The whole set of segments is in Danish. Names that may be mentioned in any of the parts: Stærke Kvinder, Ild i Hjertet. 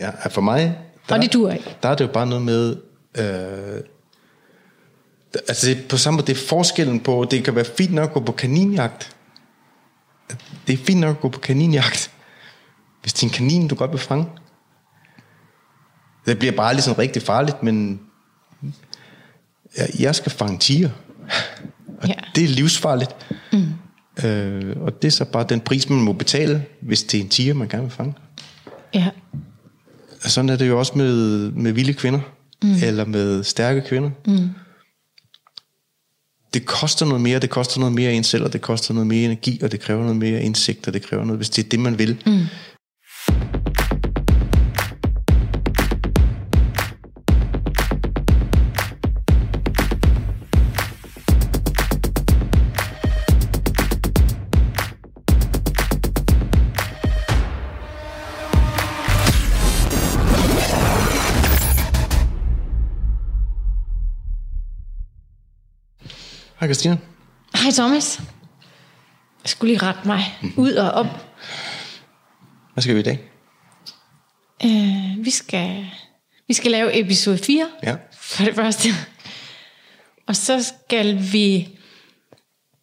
Ja, for mig... og det duer ikke. Der er det jo bare noget med... altså det på samme måde, det er forskellen på... Det kan være fint nok at gå på kaninjagt. Det er fint nok at gå på kaninjagt. Hvis det er en kanin, du godt vil fange. Det bliver bare lige sådan rigtig farligt, men... Jeg skal fange tiger. Og det er livsfarligt. Mm. Og det er så bare den pris, man må betale, hvis det er en tiger, man gerne vil fange. Ja. Og sådan er det jo også med vilde kvinder, eller med stærke kvinder. Mm. Det koster noget mere, det koster noget mere end selv, og det koster noget mere energi, og det kræver noget mere indsigt, og det kræver noget, hvis det er det, man vil. Mm. Hej Christina. Hej Thomas. Jeg skulle lige rette mig ud og op. Hvad skal vi i dag? Vi skal lave episode 4 for det første. Og så skal vi...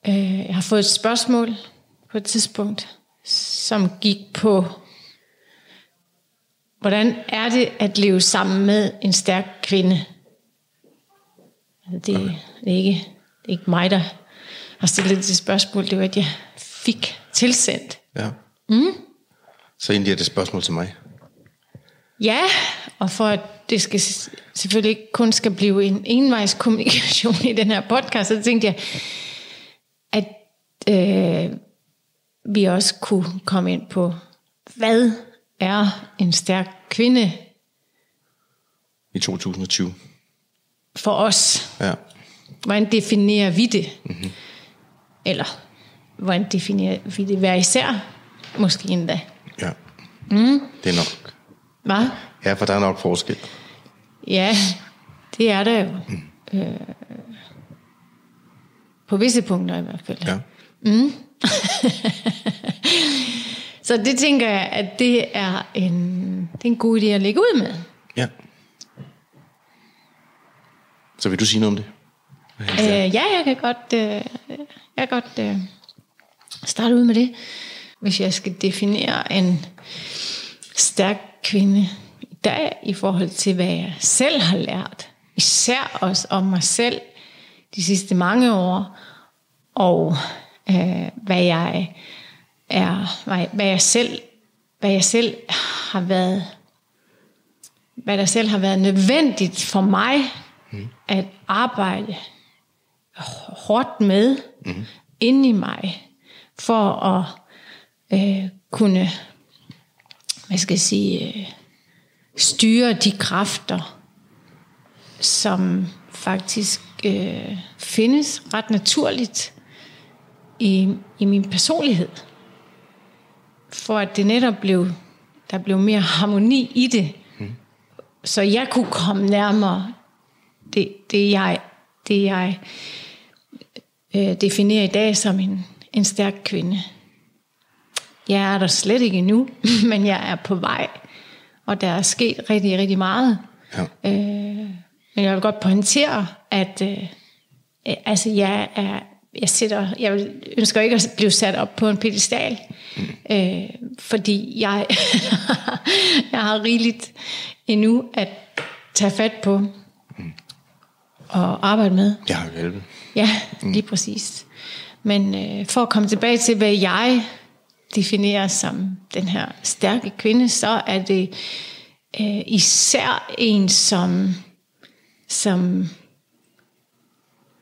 jeg har fået et spørgsmål på et tidspunkt, som gik på... Hvordan er det at leve sammen med en stærk kvinde? Det er ikke... Det er ikke mig, der har stillet det spørgsmål. Det var, at jeg fik tilsendt. Ja. Mm. Så egentlig er det spørgsmål til mig. Ja, og for at det skal selvfølgelig ikke kun skal blive en envejs kommunikation i den her podcast, så tænkte jeg, at vi også kunne komme ind på, hvad er en stærk kvinde? I 2020. For os. Ja. Hvordan definerer vi det? Mm-hmm. Eller, hvordan definerer vi det hver især? Måske endda. Ja, det er nok. Hvad? Ja, for der er nok forskel. Ja, det er der jo. Mm. På visse punkter i hvert fald. Ja. Mm. Så det tænker jeg, at det er en god idé at lægge ud med. Ja. Så vil du sige noget om det? Ja, jeg kan godt starte ud med det. Hvis jeg skal definere en stærk kvinde i dag i forhold til, hvad jeg selv har lært, især også om mig selv de sidste mange år, og hvad der selv har været nødvendigt for mig at arbejde hårdt med inde i mig, for at kunne, hvad skal jeg sige, styre de kræfter, som faktisk findes ret naturligt i min personlighed, for at det netop blev mere harmoni i det, så jeg kunne komme nærmere det jeg definerer i dag som en stærk kvinde. Jeg er der slet ikke endnu, men jeg er på vej, og der er sket rigtig, rigtig meget. Ja. Men jeg vil godt pointere, at jeg ønsker ikke at blive sat op på en pedestal, fordi jeg har rigeligt endnu at tage fat på og arbejde med. Jeg har hjælpet. Ja, lige præcis. Men for at komme tilbage til, hvad jeg definerer som den her stærke kvinde, så er det især en, som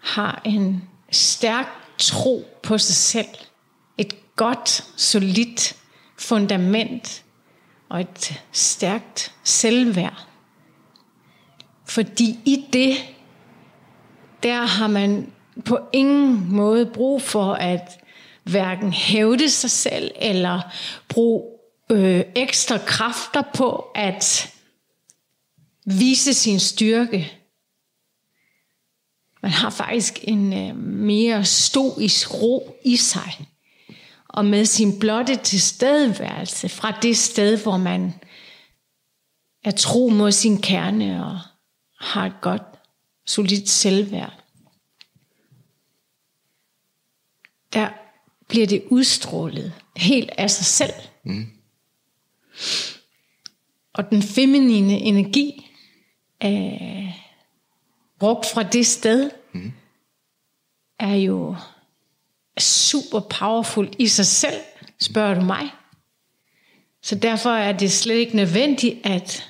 har en stærk tro på sig selv. Et godt, solidt fundament og et stærkt selvværd. Fordi i det, der har man på ingen måde brug for at hverken hævde sig selv, eller bruge ekstra kræfter på at vise sin styrke. Man har faktisk en mere stoisk ro i sig. Og med sin blotte tilstedeværelse fra det sted, hvor man er tro mod sin kerne og har et godt, solidt selvværd. Der bliver det udstrålet helt af sig selv. Mm. Og den feminine energi brugt fra det sted, er jo super powerful i sig selv, spørger du mig. Så derfor er det slet ikke nødvendigt at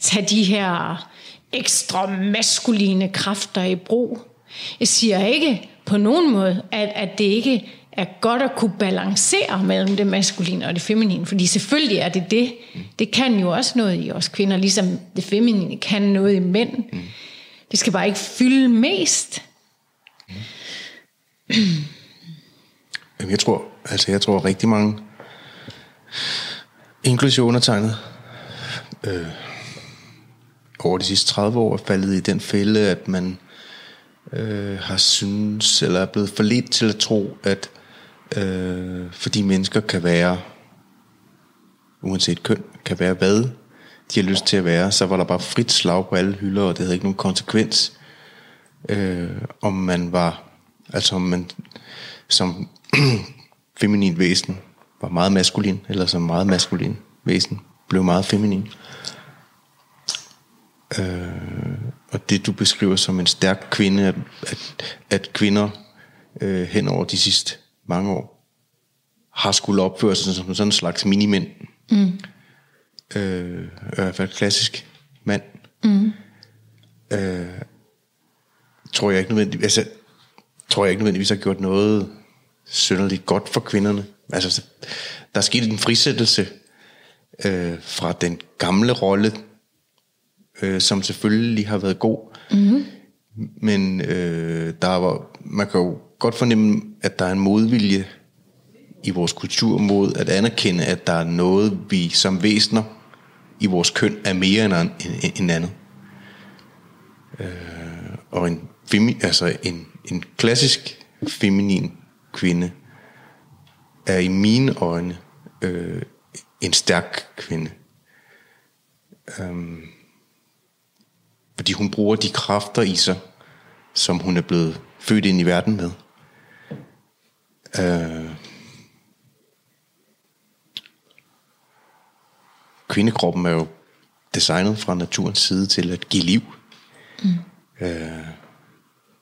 tage de her ekstra maskuline kræfter i brug. Jeg siger ikke på nogen måde, at det ikke er godt at kunne balancere mellem det maskuline og det feminine, fordi selvfølgelig er det det. Det kan jo også noget i os kvinder, ligesom det feminine kan noget i mænd. Det skal bare ikke fylde mest. Jeg tror rigtig mange, inklusive undertegnet, over de sidste 30 år er faldet i den fælde, at man har synes eller er blevet forledt til at tro, at fordi mennesker kan være, uanset køn, kan være hvad de har lyst til at være, så var der bare frit slag på alle hylder, og det havde ikke nogen konsekvens, om man var, altså om man som feminin væsen var meget maskulin, eller som meget maskulin væsen blev meget feminin. Og det du beskriver som en stærk kvinde, at kvinder hen over de sidste mange år har skulle opføre sig som sådan en slags minimænd, i hvert fald klassisk mand, tror jeg ikke nødvendigvis, har gjort noget synderligt godt for kvinderne. Altså, der er sket en frisættelse fra den gamle rolle, som selvfølgelig har været god, men man kan jo godt fornemme, at der er en modvilje i vores kultur mod at anerkende, at der er noget, vi som væsener i vores køn er mere end andet. Og en klassisk feminin kvinde er i mine øjne en stærk kvinde. Fordi hun bruger de kræfter i sig, som hun er blevet født ind i verden med. Kvindekroppen er jo designet fra naturens side til at give liv.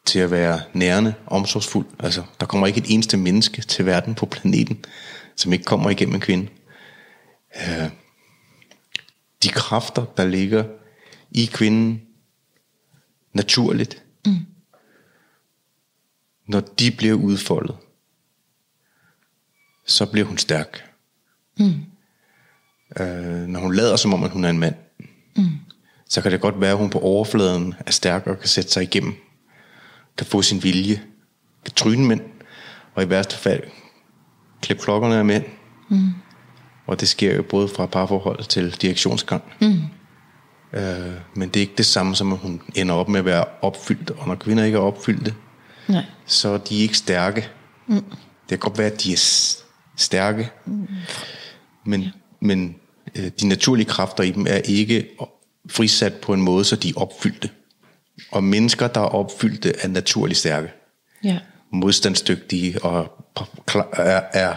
Til at være nærende, omsorgsfuld. Altså, der kommer ikke et eneste menneske til verden på planeten, som ikke kommer igennem en kvinde. De kræfter, der ligger i kvinden, naturligt, når de bliver udfoldet, så bliver hun stærk. Når hun lader som om, at hun er en mand, så kan det godt være, at hun på overfladen er stærk og kan sætte sig igennem, kan få sin vilje, kan tryne mænd, og i værste fald klippe klokkerne af mænd. Og det sker jo både fra parforhold til direktionsgang. Men det er ikke det samme som at hun ender op med at være opfyldt, og når kvinder ikke er opfyldte, så er de ikke stærke. Det kan godt være, at de er stærke, men de naturlige kræfter i dem er ikke frisat på en måde, så de er opfyldte. Og mennesker, der er opfyldte, er naturligt stærke, modstandsdygtige og er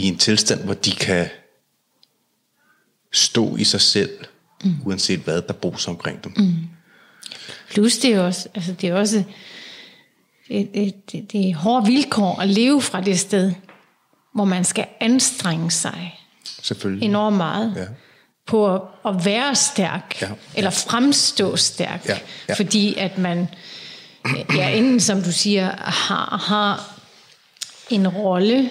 i en tilstand, hvor de kan stå i sig selv, uanset hvad der bruges omkring dem. Plus det er også, det er hårde vilkår at leve fra det sted, hvor man skal anstrenge sig enormt meget på at være stærk, eller fremstå stærk, fordi at man enten, som du siger, har en rolle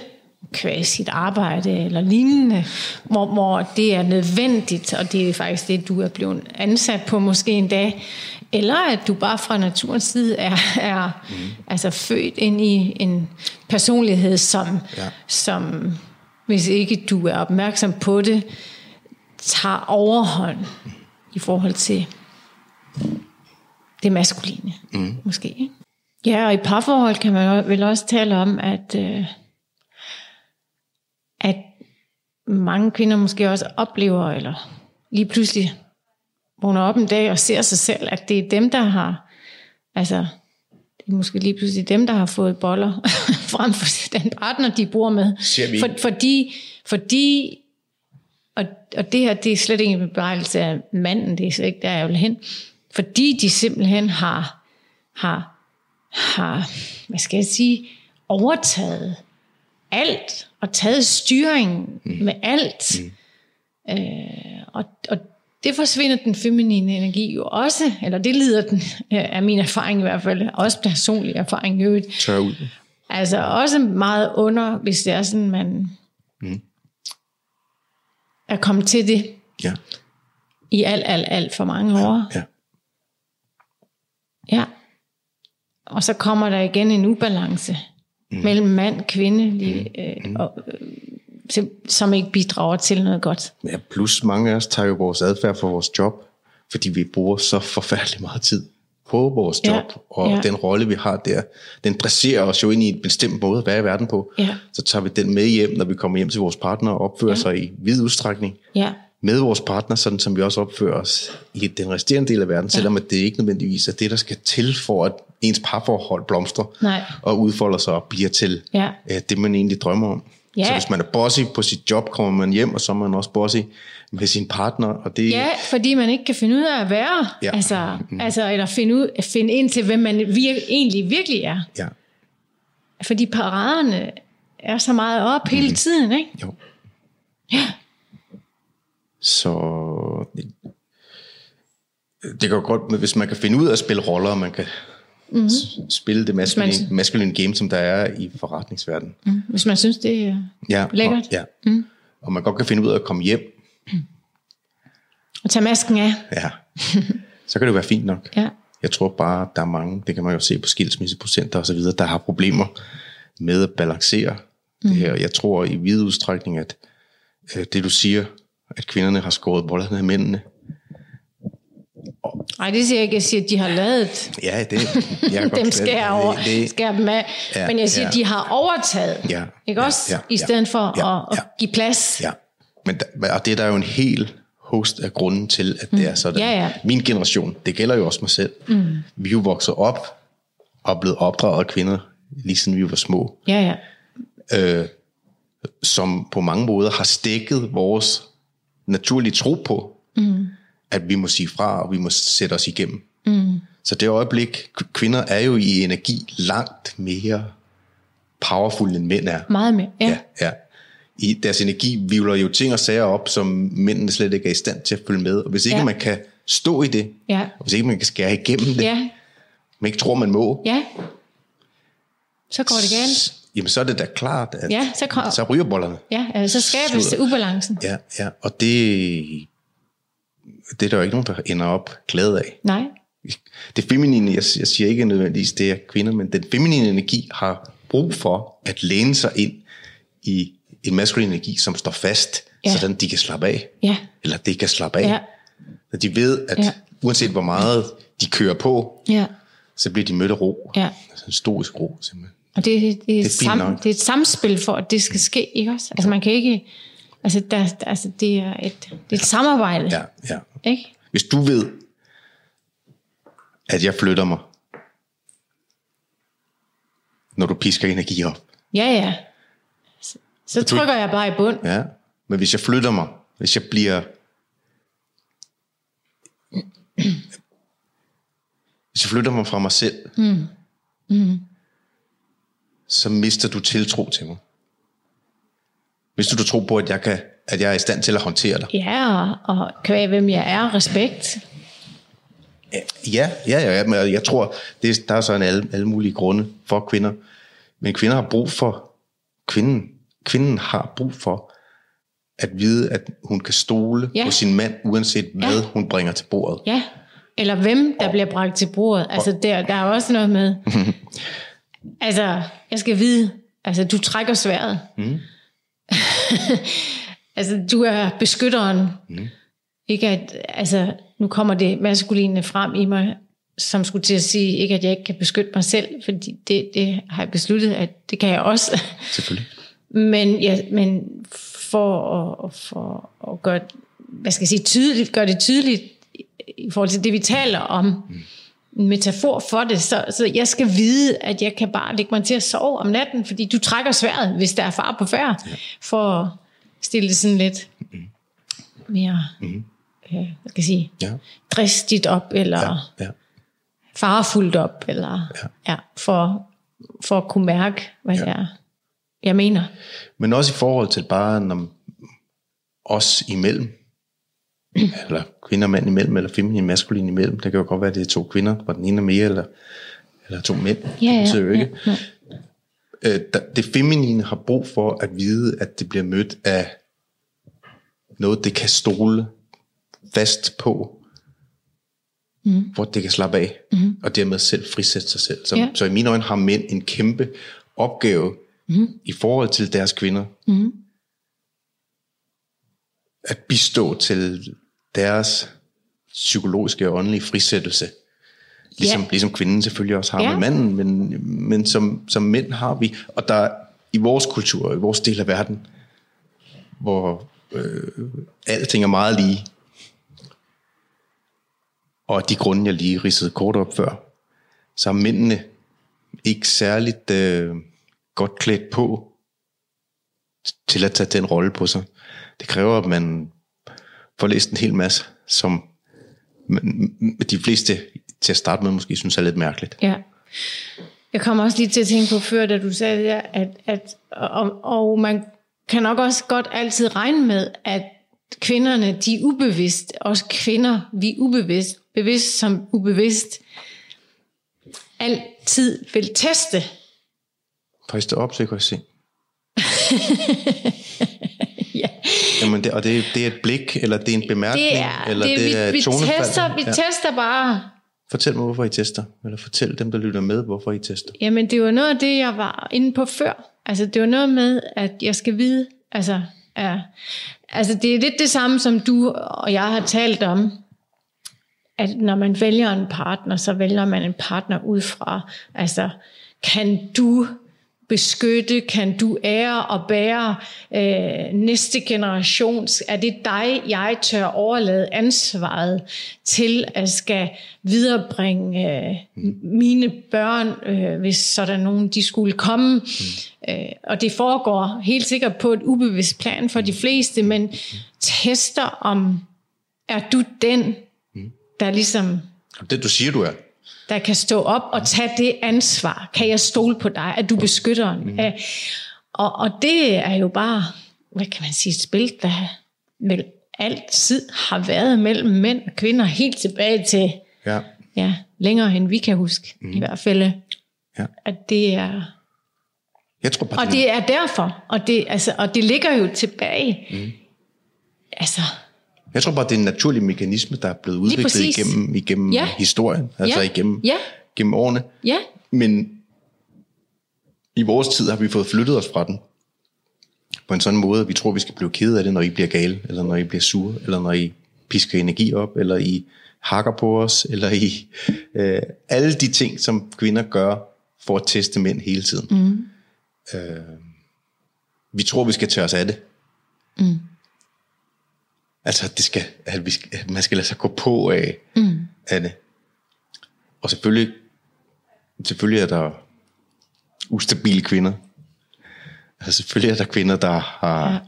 kvæg sit arbejde eller lignende, hvor det er nødvendigt, og det er faktisk det, du er blevet ansat på måske en dag, eller at du bare fra naturens side er født ind i en personlighed, som hvis ikke du er opmærksom på det, tager overhånd i forhold til det maskuline, måske. Ja, og i parforhold kan man vel også tale om, at mange kvinder måske også oplever, eller lige pludselig vågner op en dag og ser sig selv, at det er dem, der har, altså det er måske lige pludselig dem, der har fået boller frem for den partner, de bor med. Fordi og det her, det er slet ikke en bebrejdelse af manden, det er slet ikke der, jeg vil hen. Fordi de simpelthen har hvad skal jeg sige, overtaget alt og taget styringen med alt. Og det forsvinder den feminine energi jo også, eller det lider den, af min erfaring i hvert fald, også personlig erfaring i øvrigt. Tør ud. Altså også meget under, hvis det er sådan, man er kommet til det i alt for mange år. Ja. Og så kommer der igen en ubalance mellem mand og kvinde, som ikke bidrager til noget godt. Ja, plus mange af os tager jo vores adfærd for vores job, fordi vi bruger så forfærdelig meget tid på vores job, og den rolle, vi har der, den dresserer os jo ind i en bestemt måde at være i verden på. Ja. Så tager vi den med hjem, når vi kommer hjem til vores partner, og opfører sig i vid udstrækning med vores partner, sådan som vi også opfører os i den resterende del af verden, selvom at det ikke nødvendigvis er det, der skal til for, at ens parforhold blomstrer og udfolder sig og bliver til det, man egentlig drømmer om. Så hvis man er bossy på sit job, kommer man hjem, og så er man også bossy med sin partner. Og det... Ja, fordi man ikke kan finde ud af at være. Ja. Altså, eller finde ind til, hvem man egentlig virkelig er. Ja. Fordi paraderne er så meget op hele tiden, ikke? Jo. Ja. Så det går godt, hvis man kan finde ud af at spille roller, og man kan... spille det maskuline game, som der er i forretningsverdenen. Hvis man synes, det er lækkert. Og man godt kan finde ud af at komme hjem. Og tage masken af. Ja. Så kan det være fint nok. Ja. Jeg tror bare, der er mange, det kan man jo se på skilsmisseprocenter og så videre, der har problemer med at balancere det her. Jeg tror i vid udstrækning, at det du siger, at kvinderne har skåret bollerne af mændene, nej, det siger jeg ikke. Jeg siger, at de har lavet dem skærer dem af. Ja, men jeg siger, at de har overtaget. Ikke også? I stedet for at give plads. Ja. Men der, og det er der jo en hel host af grunden til, at det er sådan. Min generation, det gælder jo også mig selv. Vi er jo vokset op og blevet opdraget af kvinder, lige siden vi var små. Som på mange måder har stækket vores naturlige tro på, at vi må sige fra, og vi må sætte os igennem. Så det øjeblik, kvinder er jo i energi langt mere powerful, end mænd er. Meget mere, ja. I deres energi vivler jo ting og sager op, som mændene slet ikke er i stand til at følge med. Og hvis ikke man kan stå i det, og hvis ikke man kan skære igennem det, man ikke tror, man må, så går det galt. Jamen, så er det da klart, at så ryger bollerne. Ja, så skabes det ubalancen. Ja, og det er der jo ikke nogen, der ender op glad af. Nej. Det feminine, jeg siger ikke nødvendigvis, det er kvinder, men den feminine energi har brug for at læne sig ind i en maskulin energi, som står fast, sådan de kan slappe af. Ja. Eller det kan slappe af. Så de ved, at uanset hvor meget de kører på, så bliver de mødt af ro. Ja. Altså en stoisk ro, simpelthen. Og det er et samspil for, at det skal ske, ikke også? Altså man kan ikke... Altså, det er et samarbejde. Ja. Ikke? Hvis du ved, at jeg flytter mig, når du pisker energi op. Ja. Så trykker jeg bare i bund. Ja, men hvis jeg flytter mig, hvis jeg bliver... hvis jeg flytter mig fra mig selv, så mister du tiltro til mig. Hvis du tror på, at jeg er i stand til at håndtere dig. Ja, og kvæg hvem jeg er, respekt. Ja, men jeg tror, der er så en alle mulige grunde for kvinder. Men kvinder har brug for kvinden. Kvinden har brug for at vide, at hun kan stole på sin mand, uanset hvad hun bringer til bordet. Ja, eller hvem der bliver bragt til bordet. Altså, der er også noget med. Altså, jeg skal vide, altså, du trækker sværdet. Altså, du er beskytteren. Ikke at, altså, nu kommer det maskuline frem i mig, som skulle til at sige, ikke at jeg ikke kan beskytte mig selv, fordi det har jeg besluttet, at det kan jeg også. Selvfølgelig. Men for at gøre hvad skal jeg sige, tydeligt, gør det tydeligt i forhold til det, vi taler om. En metafor for det, så jeg skal vide, at jeg kan bare lægge mig til at sove om natten, fordi du trækker sværdet, hvis der er far på færd, ja. For at stille det sådan lidt mere, hvad kan jeg sige, dristigt op, eller farefuldt op, eller for at kunne mærke, hvad jeg mener. Men også i forhold til bare om os imellem, eller kvinder og mand imellem, eller feminin og maskulin imellem. Det kan jo godt være, at det er to kvinder, hvor den ene er mere, eller to mænd. Det betyder jo ikke. Det feminine har brug for at vide, at det bliver mødt af noget, det kan stole fast på, hvor det kan slappe af, og dermed selv frisætte sig selv. Så i mine øjne har mænd en kæmpe opgave i forhold til deres kvinder, at bistå til deres psykologiske og åndelige frisættelse. Ligesom kvinden selvfølgelig også har med manden, men som mænd har vi. Og der i vores kultur, i vores del af verden, hvor alting er meget lige, og de grunde, jeg lige ridsede kort op før, så er mændene ikke særligt godt klædt på til at tage den rolle på sig. Det kræver, at man får læst en hel masse, som de fleste til at starte med måske synes er lidt mærkeligt. Ja. Jeg kommer også lige til at tænke på før, da du sagde det, at man kan nok også godt altid regne med, at kvinderne, de er ubevidst, også kvinder, vi er ubevidst, bevidst som ubevidst, altid vil teste. Prøv op, så jeg kan se. Jamen det, og det er et blik, eller det er en bemærkning, eller det er tonefald. Vi tester bare. Fortæl mig, hvorfor I tester. Eller fortæl dem, der lytter med, hvorfor I tester. Jamen det var noget af det, jeg var inde på før. Altså det var noget med, at jeg skal vide. Altså det er lidt det samme, som du og jeg har talt om. At når man vælger en partner, så vælger man en partner ud fra. Altså kan du beskytte, kan du ære og bære næste generation? Er det dig, jeg tør overlade ansvaret til at skal viderebringe mine børn, hvis sådan nogen de skulle komme? Og det foregår helt sikkert på et ubevidst plan for de fleste, men tester om, er du den, der ligesom... Det du siger, du er. Der kan stå op og tage det ansvar. Kan jeg stole på dig, at du beskytter den? Og det er jo bare, hvad kan man sige, et spil, der vel altid har været mellem mænd og kvinder, helt tilbage til længere end vi kan huske, i hvert fald. Ja. At det er... Jeg tror bare, og det er derfor. Og det ligger jo tilbage. Altså... Jeg tror bare, det er en naturlig mekanisme, der er blevet udviklet igennem historien, altså igennem årene. Ja. Men i vores tid har vi fået flyttet os fra den på en sådan måde, at vi tror, vi skal blive ked af det, når I bliver gale, eller når I bliver sure, eller når I pisker energi op, eller I hakker på os, eller I alle de ting, som kvinder gør for at teste mænd hele tiden. Vi tror, vi skal tage os af det. Altså, man skal lade sig gå på af det. Og selvfølgelig er der ustabile kvinder. Altså, selvfølgelig er der kvinder, der har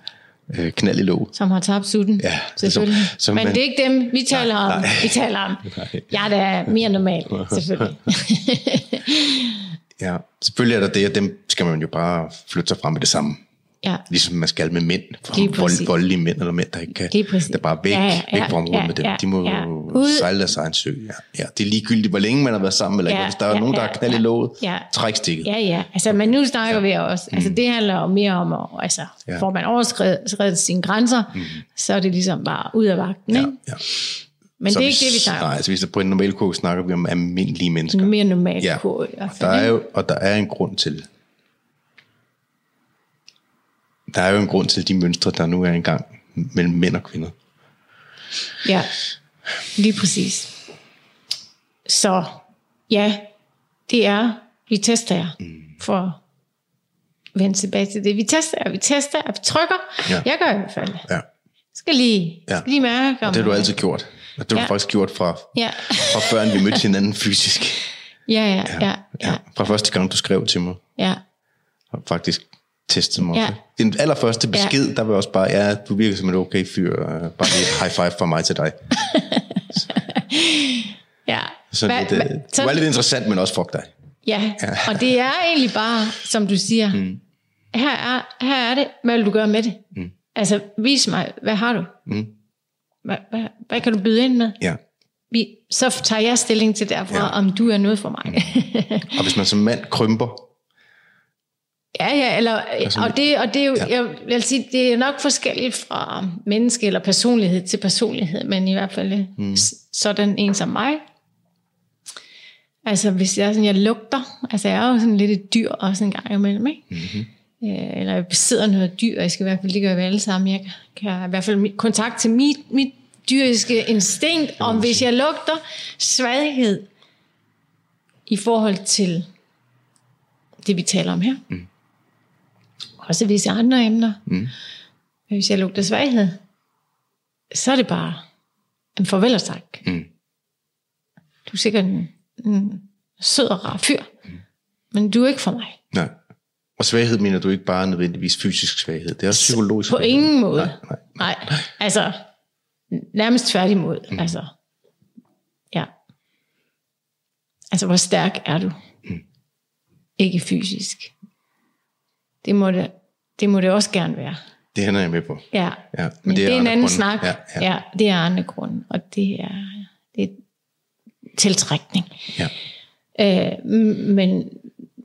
knald i låg. Som har tabt sutten. Ja, selvfølgelig. Men det er ikke dem, vi taler om. Vi taler om. Jeg er da mere normal, selvfølgelig. Ja, selvfølgelig er der det, og dem skal man jo bare flytte sig frem med det samme. Ja. Ligesom man skal med mænd, voldelige mænd eller mænd, der ikke kan, der bare er væk fra området med dem. De må sejle deres egen sø. Ja, det er ligegyldigt, hvor længe man har været sammen, eller hvis der er nogen, der har knald i låget, træk stikket. Ja, altså, men nu snakker vi også, altså det handler jo mere om, altså får man overskredet sine grænser, så er det ligesom bare ud af vagten, ikke? Ja. Men så det er ikke det, vi snakker om. Nej, altså hvis der på en normal kog snakker vi om almindelige mennesker. Mere normal kog. Og der er en grund til. Der er jo en grund til de mønstre, der nu er engang mellem mænd og kvinder. Ja, lige præcis. Så ja, det er, vi tester jer for at vende tilbage til det. Vi tester jer, vi trykker. Ja. Jeg gør i hvert fald. Ja. Skal lige mærke. Og det har du altid gjort. Og det har du faktisk gjort fra før vi mødte hinanden fysisk. Ja. Fra første gang, du skrev til mig. Ja. Og faktisk testede mig. Ja. Den allerførste besked, der var også bare, du virker som et okay fyr. Bare lige high five fra mig til dig. Ja. Det var lidt interessant, men også fuck dig. Ja, og det er egentlig bare, som du siger, her er det, hvad vil du gøre med det? Mm. Altså, vis mig, hvad har du? Mm. Hvad kan du byde ind med? Ja. Så tager jeg stilling til derfra, om du er noget for mig. Og hvis man som mand krymper? Jeg vil sige, det er nok forskelligt fra menneske eller personlighed til personlighed, men i hvert fald sådan en som mig. Altså, hvis jeg, sådan, jeg lugter, altså jeg er jo sådan lidt et dyr også en gang imellem, ikke? Mm-hmm. Eller jeg besidder noget dyr, jeg skal i hvert fald, det gør vi alle sammen, jeg kan i hvert fald kontakt til mit dyriske instinkt, og hvis jeg lugter svaghed i forhold til det, vi taler om her. Mm. Også visse andre emner. Mm. Hvis jeg lugter svaghed, så er det bare en farvel og tak. Mm. Du er sikkert en sød og rar fyr, men du er ikke for mig. Nej. Og svaghed mener du ikke bare nødvendigvis fysisk svaghed, det er også psykologisk. På ingen måde. Nej. Altså, nærmest tværtimod. Mm. Altså, ja. Altså, hvor stærk er du? Mm. Ikke fysisk. Det må det også gerne være. Det hænder jeg med på. Ja. Men det er en anden snak. Ja, det er andre grunde, og det er tiltrækning. Ja. Men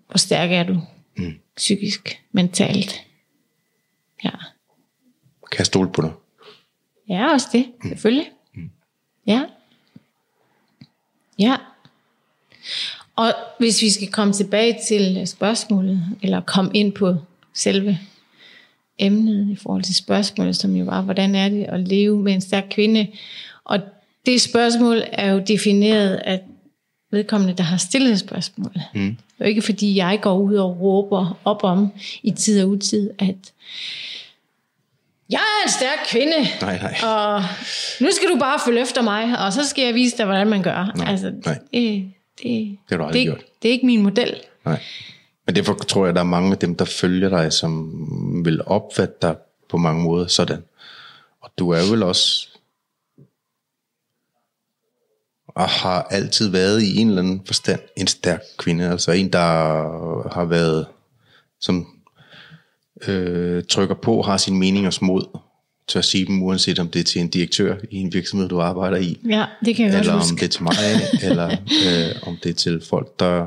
hvor stærk er du? Mm. Psykisk, mentalt. Ja. Kan jeg stole på dig? Ja, også det. Selvfølgelig. Mm. Ja. Og hvis vi skal komme tilbage til spørgsmålet, eller komme ind på selve emnet i forhold til spørgsmålet, som jo var, hvordan er det at leve med en stærk kvinde? Og det spørgsmål er jo defineret af vedkommende, der har stillet spørgsmålet. Mm. Og ikke fordi jeg går ud og råber op om i tid og utid, at jeg er en stærk kvinde, nej. Og nu skal du bare følge efter mig, og så skal jeg vise dig, hvordan man gør. Nej. Det er ikke min model. Nej. Men derfor tror jeg, der er mange af dem, der følger dig, som vil opfatte dig på mange måder sådan. Og du er vel også og har altid været i en eller anden forstand en stærk kvinde. Altså en, der har været, som trykker på, har sin meningers mod til at sige dem, uanset om det er til en direktør i en virksomhed, du arbejder i. Ja, det kan jeg også huske. Eller om det er til mig, eller om det er til folk, der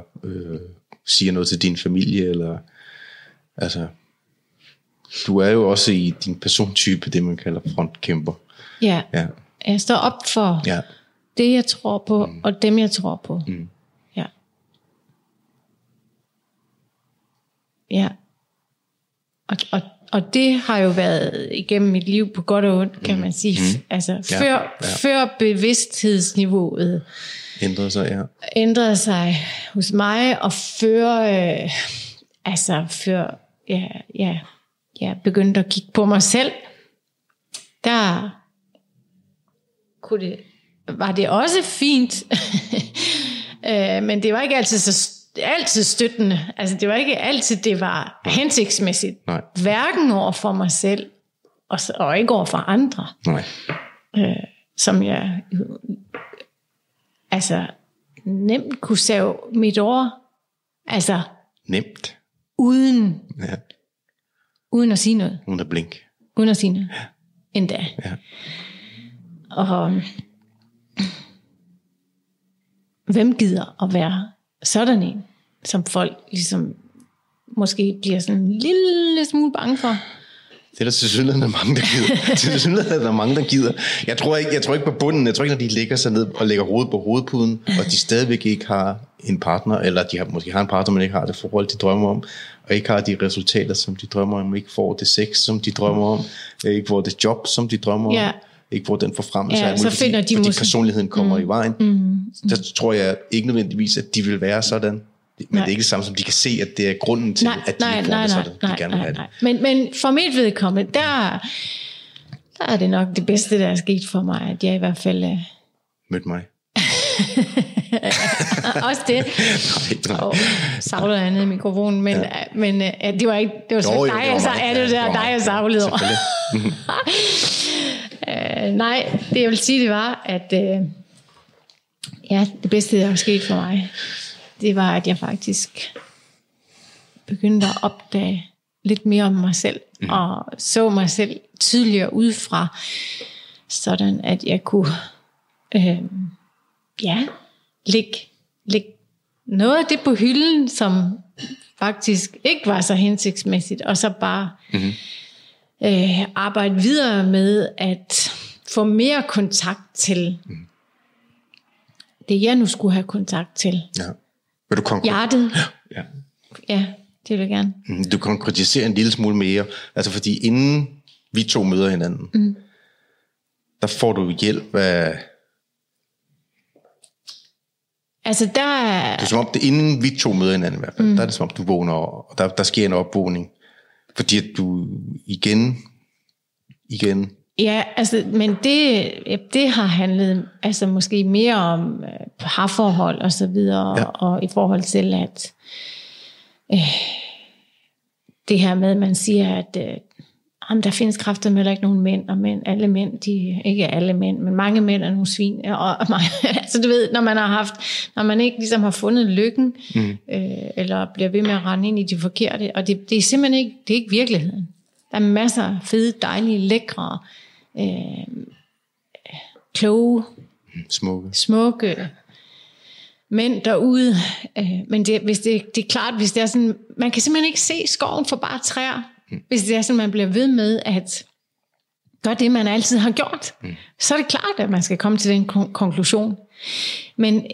siger noget til din familie. Eller, altså, du er jo også i din persontype, det man kalder frontkæmper. Ja. Jeg står op for... Ja. Det, jeg tror på, og dem, jeg tror på. Mm. Ja. Og det har jo været igennem mit liv på godt og ondt, kan man sige. Mm. Altså, før bevidsthedsniveauet ændrede sig hos mig, og før jeg begyndte at kigge på mig selv, der var det også fint, men det var ikke altid altid støttende. Altså, det var ikke altid, det var hensigtsmæssigt. Nej. Hverken over for mig selv, og ikke over for andre. Nej. Som jeg nemt kunne save mit ord. Altså, nemt. Uden at sige noget. Uden at blink. Uden at sige noget. Ja. Endda. Ja. Og hvem gider at være sådan en, som folk ligesom måske bliver sådan en lille smule bange for? Det er der tilsyneladende mange, der gider. Jeg tror ikke på bunden. Jeg tror ikke, når de lægger sig ned og lægger hovedet på hovedpuden, og de stadigvæk ikke har en partner, eller de måske har en partner, men ikke har det forhold, de drømmer om, og ikke har de resultater, som de drømmer om, ikke får det sex, som de drømmer om, ikke får det job, som de drømmer om. Yeah. Ikke hvor den forfremmelse er muligt, fordi personligheden kommer i vejen. Der tror jeg ikke nødvendigvis, at de vil være sådan. Men det er ikke det samme, som de kan se, at det er grunden til, at de ikke får det sådan, de gerne vil have det. Men for mit vedkommende, der der er det nok det bedste, der er sket for mig, at jeg i hvert fald... Mødte mig. Også det. Og savlede jeg ned i mikrofonen, men, ja. Men det var ikke, det var slet dig, jeg savlede over. Nej, det jeg vil sige, det var, at ja, det bedste, der var sket for mig, det var, at jeg faktisk begyndte at opdage lidt mere om mig selv, og så mig selv tydeligere udefra, sådan at jeg kunne lægge noget af det på hylden, som faktisk ikke var så hensigtsmæssigt, og så bare arbejde videre med at få mere kontakt til det, jeg nu skulle have kontakt til. Ja. Vil du hjertet. Ja. Ja, det vil jeg gerne. Du konkretiserer en lille smule mere, altså fordi inden vi to møder hinanden, der får du hjælp af... Altså der... Det er som om, det, inden vi to møder hinanden i hvert fald, der er det som om, du vågner, og der sker en opvågning. Fordi at du igen... Ja, altså, men det har handlet altså måske mere om parforhold og så videre, ja. Og i forhold til, at det her med, man siger, at der findes kraftedeme ikke nogen mænd, og mænd, alle mænd, de ikke alle mænd, men mange mænd er nogle svin, og mange, altså du ved, når man ikke ligesom har fundet lykken, eller bliver ved med at rende ind i de forkerte, og det er simpelthen ikke, det er ikke virkeligheden. Der er masser af fede, dejlige, lækre, kloge, smukke mænd derude, men det er klart, hvis det er sådan, man kan simpelthen ikke se skoven for bare træer. Hvis det er sådan, man bliver ved med at gøre det, man altid har gjort, så er det klart, at man skal komme til den konklusion. Men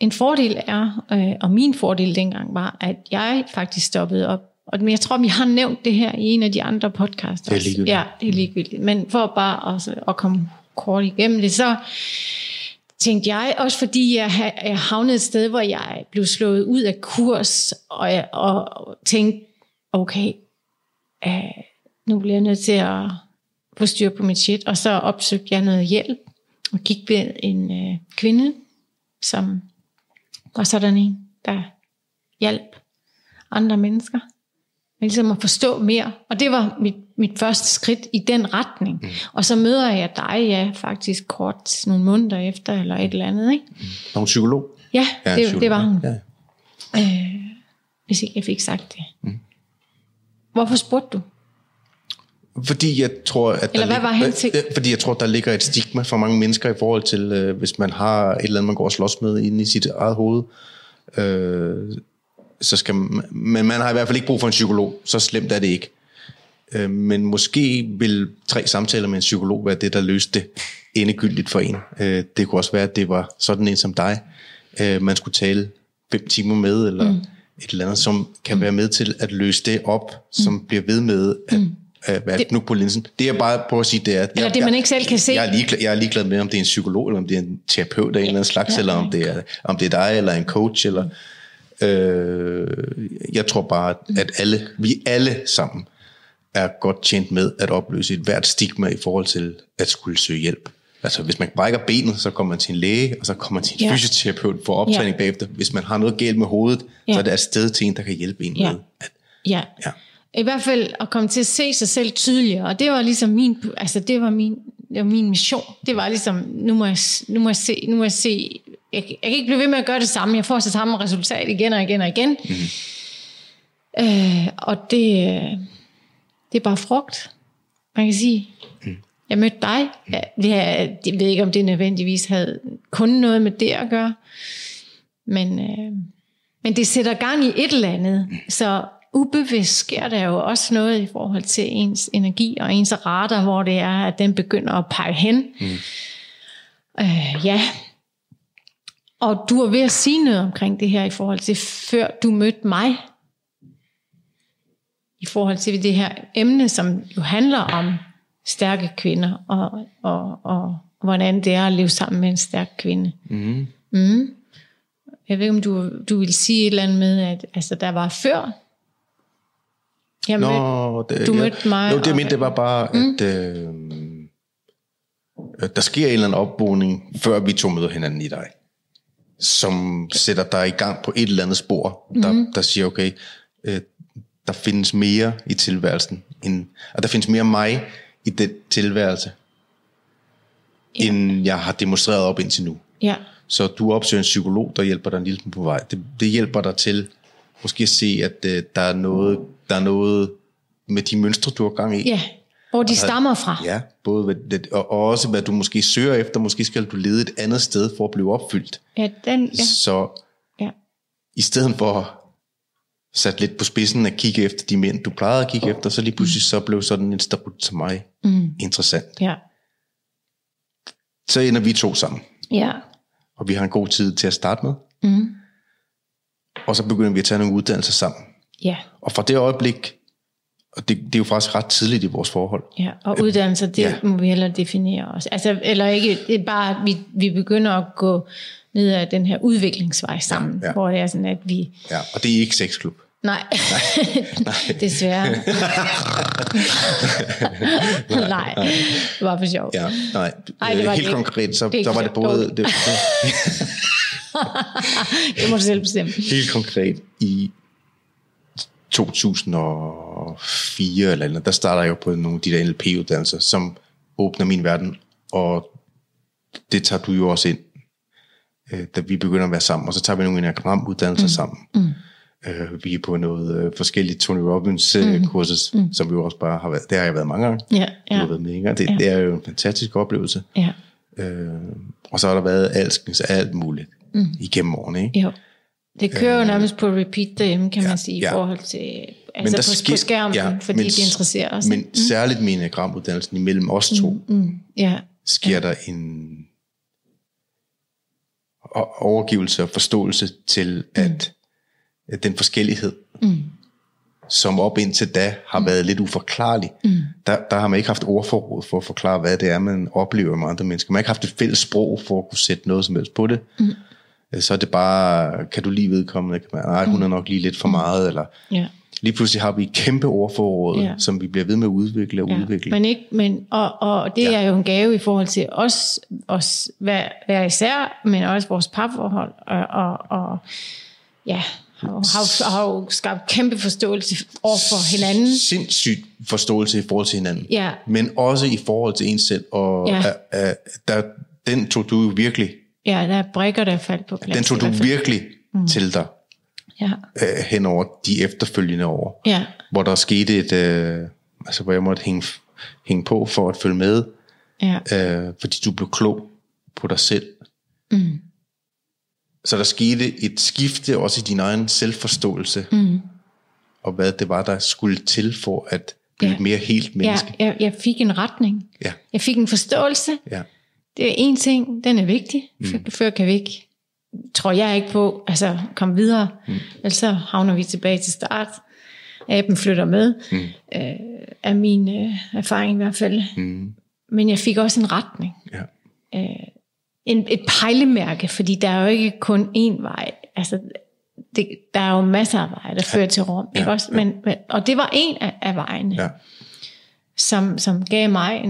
en fordel er, og min fordel dengang var, at jeg faktisk stoppede op. Men jeg tror, vi har nævnt det her i en af de andre podcasts. Det er ligegyldigt. Ja, det er ligegyldigt. Men for bare også at komme kort igennem det, så tænkte jeg, også fordi jeg havnede et sted, hvor jeg blev slået ud af kurs, og tænkte, okay, nu bliver jeg nødt til at få styr på mit shit, og så opsøgte jeg noget hjælp, og gik ved en kvinde, som var sådan en, der hjalp andre mennesker, men ligesom at forstå mere, og det var mit første skridt i den retning, og så møder jeg dig, ja, faktisk kort nogle måneder efter, eller et eller andet, ikke? Var hun psykolog? Ja, det var hun. Ja. Hvis ikke jeg fik sagt det. Hvorfor spurgte du? Fordi jeg tror, at fordi jeg tror, der ligger et stigma for mange mennesker i forhold til, hvis man har et eller andet, man går og slås med inde i sit eget hoved. Så skal man, men man har i hvert fald ikke brug for en psykolog. Så slemt er det ikke. Men måske vil 3 samtaler med en psykolog være det, der løste det endegyldigt for en. Det kunne også være, at det var sådan en som dig, man skulle tale 5 timer med, eller... et eller andet, som kan være med til at løse det op, som bliver ved med at være nu på linsen. Det jeg bare prøver at sige, det er, at man ikke selv kan se. Jeg er ligeglad med, om det er en psykolog, eller om det er en terapeut af en eller anden slags, eller om det er dig, eller en coach, eller... jeg tror bare, at vi alle sammen er godt tjent med at opløse et hvert stigma i forhold til at skulle søge hjælp. Altså, hvis man brækker benet, så kommer man til en læge, og så kommer man til en fysioterapeut for optræning bagefter. Hvis man har noget galt med hovedet, så er der et sted til en, der kan hjælpe en med. I hvert fald at komme til at se sig selv tydeligere, og det var ligesom min mission. Det var ligesom, nu må jeg se, jeg kan ikke blive ved med at gøre det samme, jeg får så samme resultat igen og igen. Og det er bare frugt, man kan sige. Jeg mødte dig. Jeg ved ikke, om det nødvendigvis havde kun noget med det at gøre. Men det sætter gang i et eller andet. Så ubevidst sker der jo også noget i forhold til ens energi og ens radar, hvor det er, at den begynder at pege hen. Og du var ved at sige noget omkring det her i forhold til, før du mødte mig. I forhold til det her emne, som jo handler om stærke kvinder, og hvordan det er at leve sammen med en stærk kvinde. Jeg ved ikke, om du vil sige et eller andet med, at altså, der var før Jamen, mødte mig. Jo, det jeg mente, det var bare, at der sker en eller anden opvågning, før vi to møder hinanden i dig, som sætter dig i gang på et eller andet spor, der siger, okay, der findes mere i tilværelsen, og der findes mere mig i den tilværelse, end jeg har demonstreret op indtil nu. Ja. Så du opsøger en psykolog, der hjælper dig en lille på vej. Det hjælper dig til måske at se, at der er noget med de mønstre, du har gang i. Ja, hvor de stammer fra. Ja, både det, og også hvad du måske søger efter. Måske skal du lede et andet sted for at blive opfyldt. Ja, Så i stedet for sat lidt på spidsen at kigge efter de mænd, du plejede at kigge efter, så lige pludselig så blev sådan en statut til mig interessant. Ja. Så ender vi to sammen. Ja. Og vi har en god tid til at starte med. Mm. Og så begynder vi at tage nogle uddannelser sammen. Ja. Og fra det øjeblik, og det er jo faktisk ret tidligt i vores forhold. Ja, og uddannelser, det må vi hellere definere også. Altså, eller ikke, det er bare, at vi begynder at gå ned ad den her udviklingsvej sammen, hvor det er sådan, at vi... Ja, og det er ikke sexklub. Nej. Desværre. Nej, det var for sjovt. Ja, nej. Ej, det var helt konkret, så var det både... Det må du selv bestemme. Helt konkret i 2004 eller andet, der starter jeg jo på nogle af de der NLP-uddannelser, som åbner min verden, og det tager du jo også ind, da vi begynder at være sammen, og så tager vi nogle enagram-uddannelser sammen. Mm. Vi er på noget forskellige Tony Robbins-kurser, som vi jo også bare har været. Det har jeg været mange gange. Yeah, yeah. Du har været med en gang. Det er jo en fantastisk oplevelse. Yeah. Og så har der været alskens alt muligt igennem årene, ikke? Jo. Det kører jo nærmest på repeat derhjemme, kan man sige, i forhold til... Altså på skærmen, fordi det interesserer os. Men særligt med enagramuddannelsen imellem os to, sker der en overgivelse og forståelse til, at den forskellighed, som op indtil da har været lidt uforklarlig, der har man ikke haft ordforråd for at forklare, hvad det er, man oplever med andre mennesker. Man har ikke haft et fælles sprog for at kunne sætte noget som helst på det. Så er det bare, kan du lige vedkommende, nej, hun er nok lige lidt for meget, eller... Yeah. Lige pludselig har vi et kæmpe ordforråd, som vi bliver ved med at udvikle og udvikle. Men det er jo en gave i forhold til os hver især, men også vores parforhold, og har jo skabt kæmpe forståelse over for hinanden. Sindssygt forståelse i forhold til hinanden. Ja. Men også i forhold til en selv, og den tog du virkelig... Ja, der er brikker, der faldt på plads. Den tog du virkelig til dig hen over de efterfølgende år, hvor der skete et, hvor jeg måtte hænge på for at følge med, fordi du blev klog på dig selv. Mm. Så der skete et skifte også i din egen selvforståelse, og hvad det var, der skulle til for at blive mere helt menneske. Ja, jeg fik en retning. Ja. Jeg fik en forståelse. Ja. Det er en ting, den er vigtig. Før kan vi ikke, tror jeg ikke på, altså komme videre. Ellers så havner vi tilbage til start. Aben flytter med, er min erfaring i hvert fald. Men jeg fik også en retning. Ja. Et pejlemærke, fordi der er jo ikke kun én vej. Altså, der er jo masser af veje, der fører til Rom. Ja. Ikke også? Men, og det var en af vejene. Ja. Som gav mig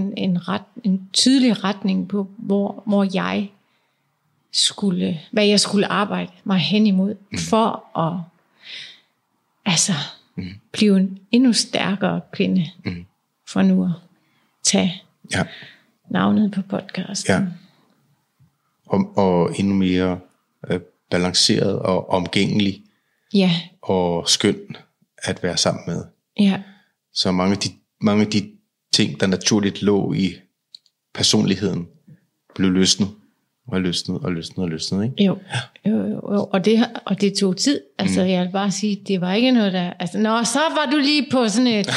en tydelig retning på, hvor jeg skulle, hvad jeg skulle arbejde mig hen imod, for at blive en endnu stærkere kvinde, for nu at tage navnet på podcasten. Ja. Og endnu mere balanceret og omgængelig og skøn at være sammen med. Ja. Så mange af de ting, der naturligt lå i personligheden, blev løsnet, ikke? Jo. Og det tog tid. Altså, jeg vil bare sige, det var ikke noget, der... Altså, så var du lige på sådan et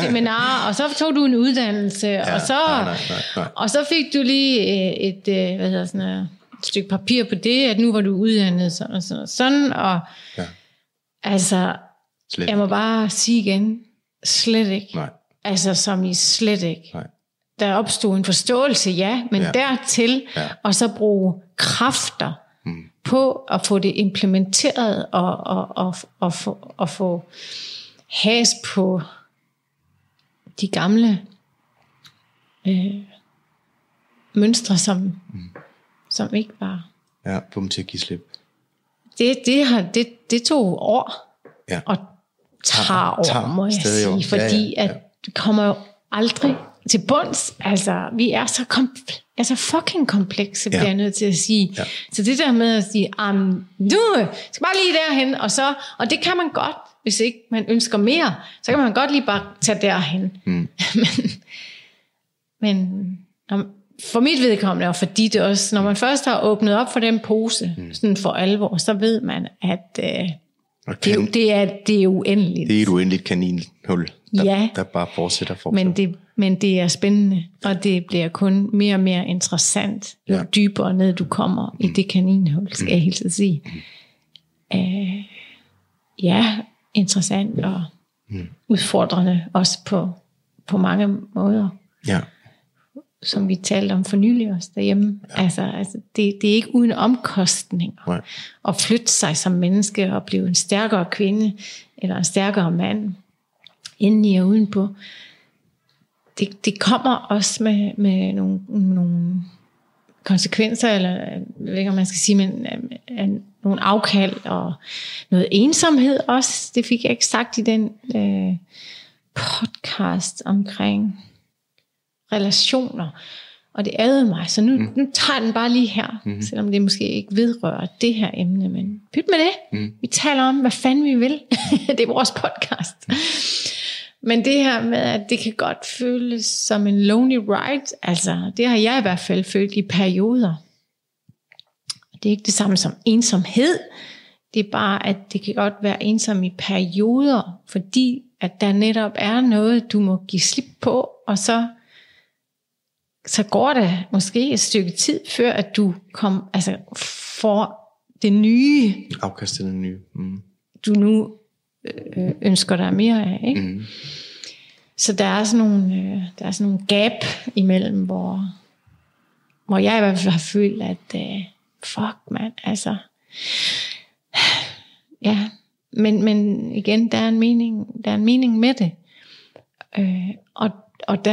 seminar, og så tog du en uddannelse, og så... Nej. Og så fik du lige et stykke papir på det, at nu var du uddannet sådan, og... Ja. Altså, slet jeg må bare sige igen, slet ikke. Nej. Altså, som I slet ikke. Nej. Der opstod en forståelse, men dertil, og så bruge kræfter på at få det implementeret, og få has på de gamle mønstre, som ikke var... Ja, få dem til at give slip. Det tog år, ja. Og tager år, må jeg sige, fordi ja. At det kommer jo aldrig til bunds. Altså, vi er så fucking komplekse, bliver jeg nødt til at sige. Ja. Så det der med at sige, du skal bare lige derhen, og det kan man godt, hvis ikke man ønsker mere, så kan man godt lige bare tage derhen. Mm. men for mit vedkommende, og fordi det også, når man først har åbnet op for den pose, sådan for alvor, så ved man, at det er uendeligt. Det er et uendeligt kaninhul, der bare fortsætter. Men det er spændende, og det bliver kun mere og mere interessant, jo dybere ned du kommer i det kaninhul, skal jeg helt sige. Interessant og udfordrende, også på mange måder. Ja. Som vi talte om for nylig også derhjemme. Ja. Altså det er ikke uden omkostninger. Nej. At flytte sig som menneske og blive en stærkere kvinde eller en stærkere mand indeni og udenpå. Det kommer også med nogle konsekvenser, eller jeg ved ikke, om man skal sige, men nogle afkald og noget ensomhed også. Det fik jeg ikke sagt i den podcast omkring relationer, og det ædede mig, så nu tager den bare lige her, selvom det måske ikke vedrører det her emne, men pyt med det. Vi taler om, hvad fanden vi vil. Det er vores podcast. Men det her med, at det kan godt føles som en lonely ride, altså det har jeg i hvert fald følt i perioder. Det er ikke det samme som ensomhed, det er bare, at det kan godt være ensom i perioder, fordi at der netop er noget, du må give slip på, og så går det måske et stykke tid, før at du får det nye. Afkastet det nye. Mm. Du nu ønsker dig mere af, ikke? Mm. Så der er sådan nogle gap imellem, hvor jeg i hvert fald har følt, at fuck mand, altså. Ja, men igen, der er en mening med det. Og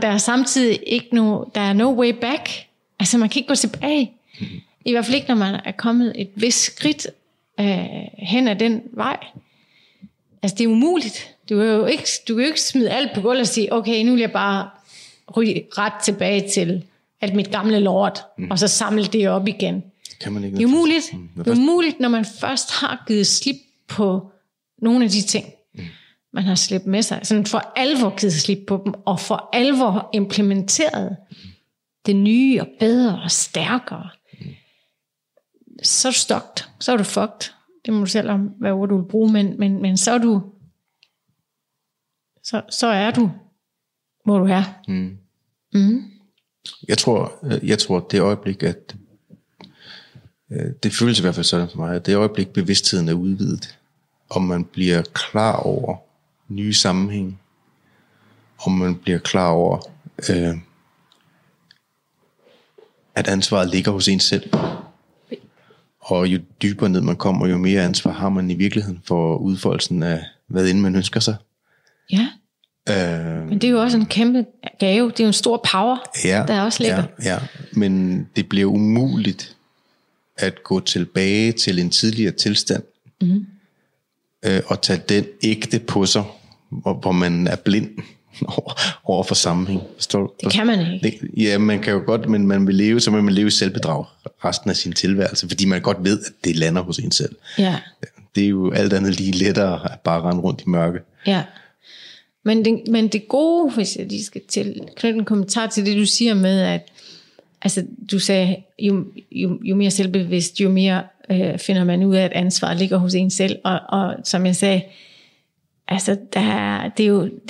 der er samtidig ikke no way back. Altså man kan ikke gå tilbage. I hvert fald ikke, når man er kommet et vist skridt hen ad den vej. Altså det er umuligt. Du kan jo ikke smide alt på gulvet og sige, okay, nu vil jeg bare ryge ret tilbage til alt mit gamle lort, og så samle det op igen. Kan man ikke, det er umuligt. Det er umuligt, når man først har givet slip på nogle af de ting. Man har slæbt med sig, sådan for alvor givet slip på dem, og for alvor implementeret det nye og bedre og stærkere. Så er du stokt, så er du fucked. Det må du selv om, hvad ord du vil bruge, men så er du, så er du, hvor du er. Mm. Mm. Jeg tror det øjeblik, at det føles i hvert fald sådan for mig, at det øjeblik bevidstheden er udvidet, om man bliver klar over nye sammenhæng, om man bliver klar over, at ansvaret ligger hos en selv. Og jo dybere ned man kommer, jo mere ansvar har man i virkeligheden for udfoldelsen af, hvad end man ønsker sig. Ja, men det er jo også en kæmpe gave, det er jo en stor power, der også ligger. Ja, men det bliver umuligt at gå tilbage til en tidligere tilstand, og tage den ægte på sig, hvor man er blind over for sammenhæng. Forstår du? Det kan man ikke. Ja, man kan jo godt, men man vil leve, så vil man leve i selvbedrag resten af sin tilværelse, fordi man godt ved, at det lander hos en selv. Ja. Det er jo alt andet lige lettere at bare rende rundt i mørke. Ja. Men det gode, hvis jeg lige skal knytte en kommentar til det, du siger med, at altså, du sagde, jo mere selvbevidst, jo mere finder man ud af, at ansvaret ligger hos en selv. Og som jeg sagde, altså, det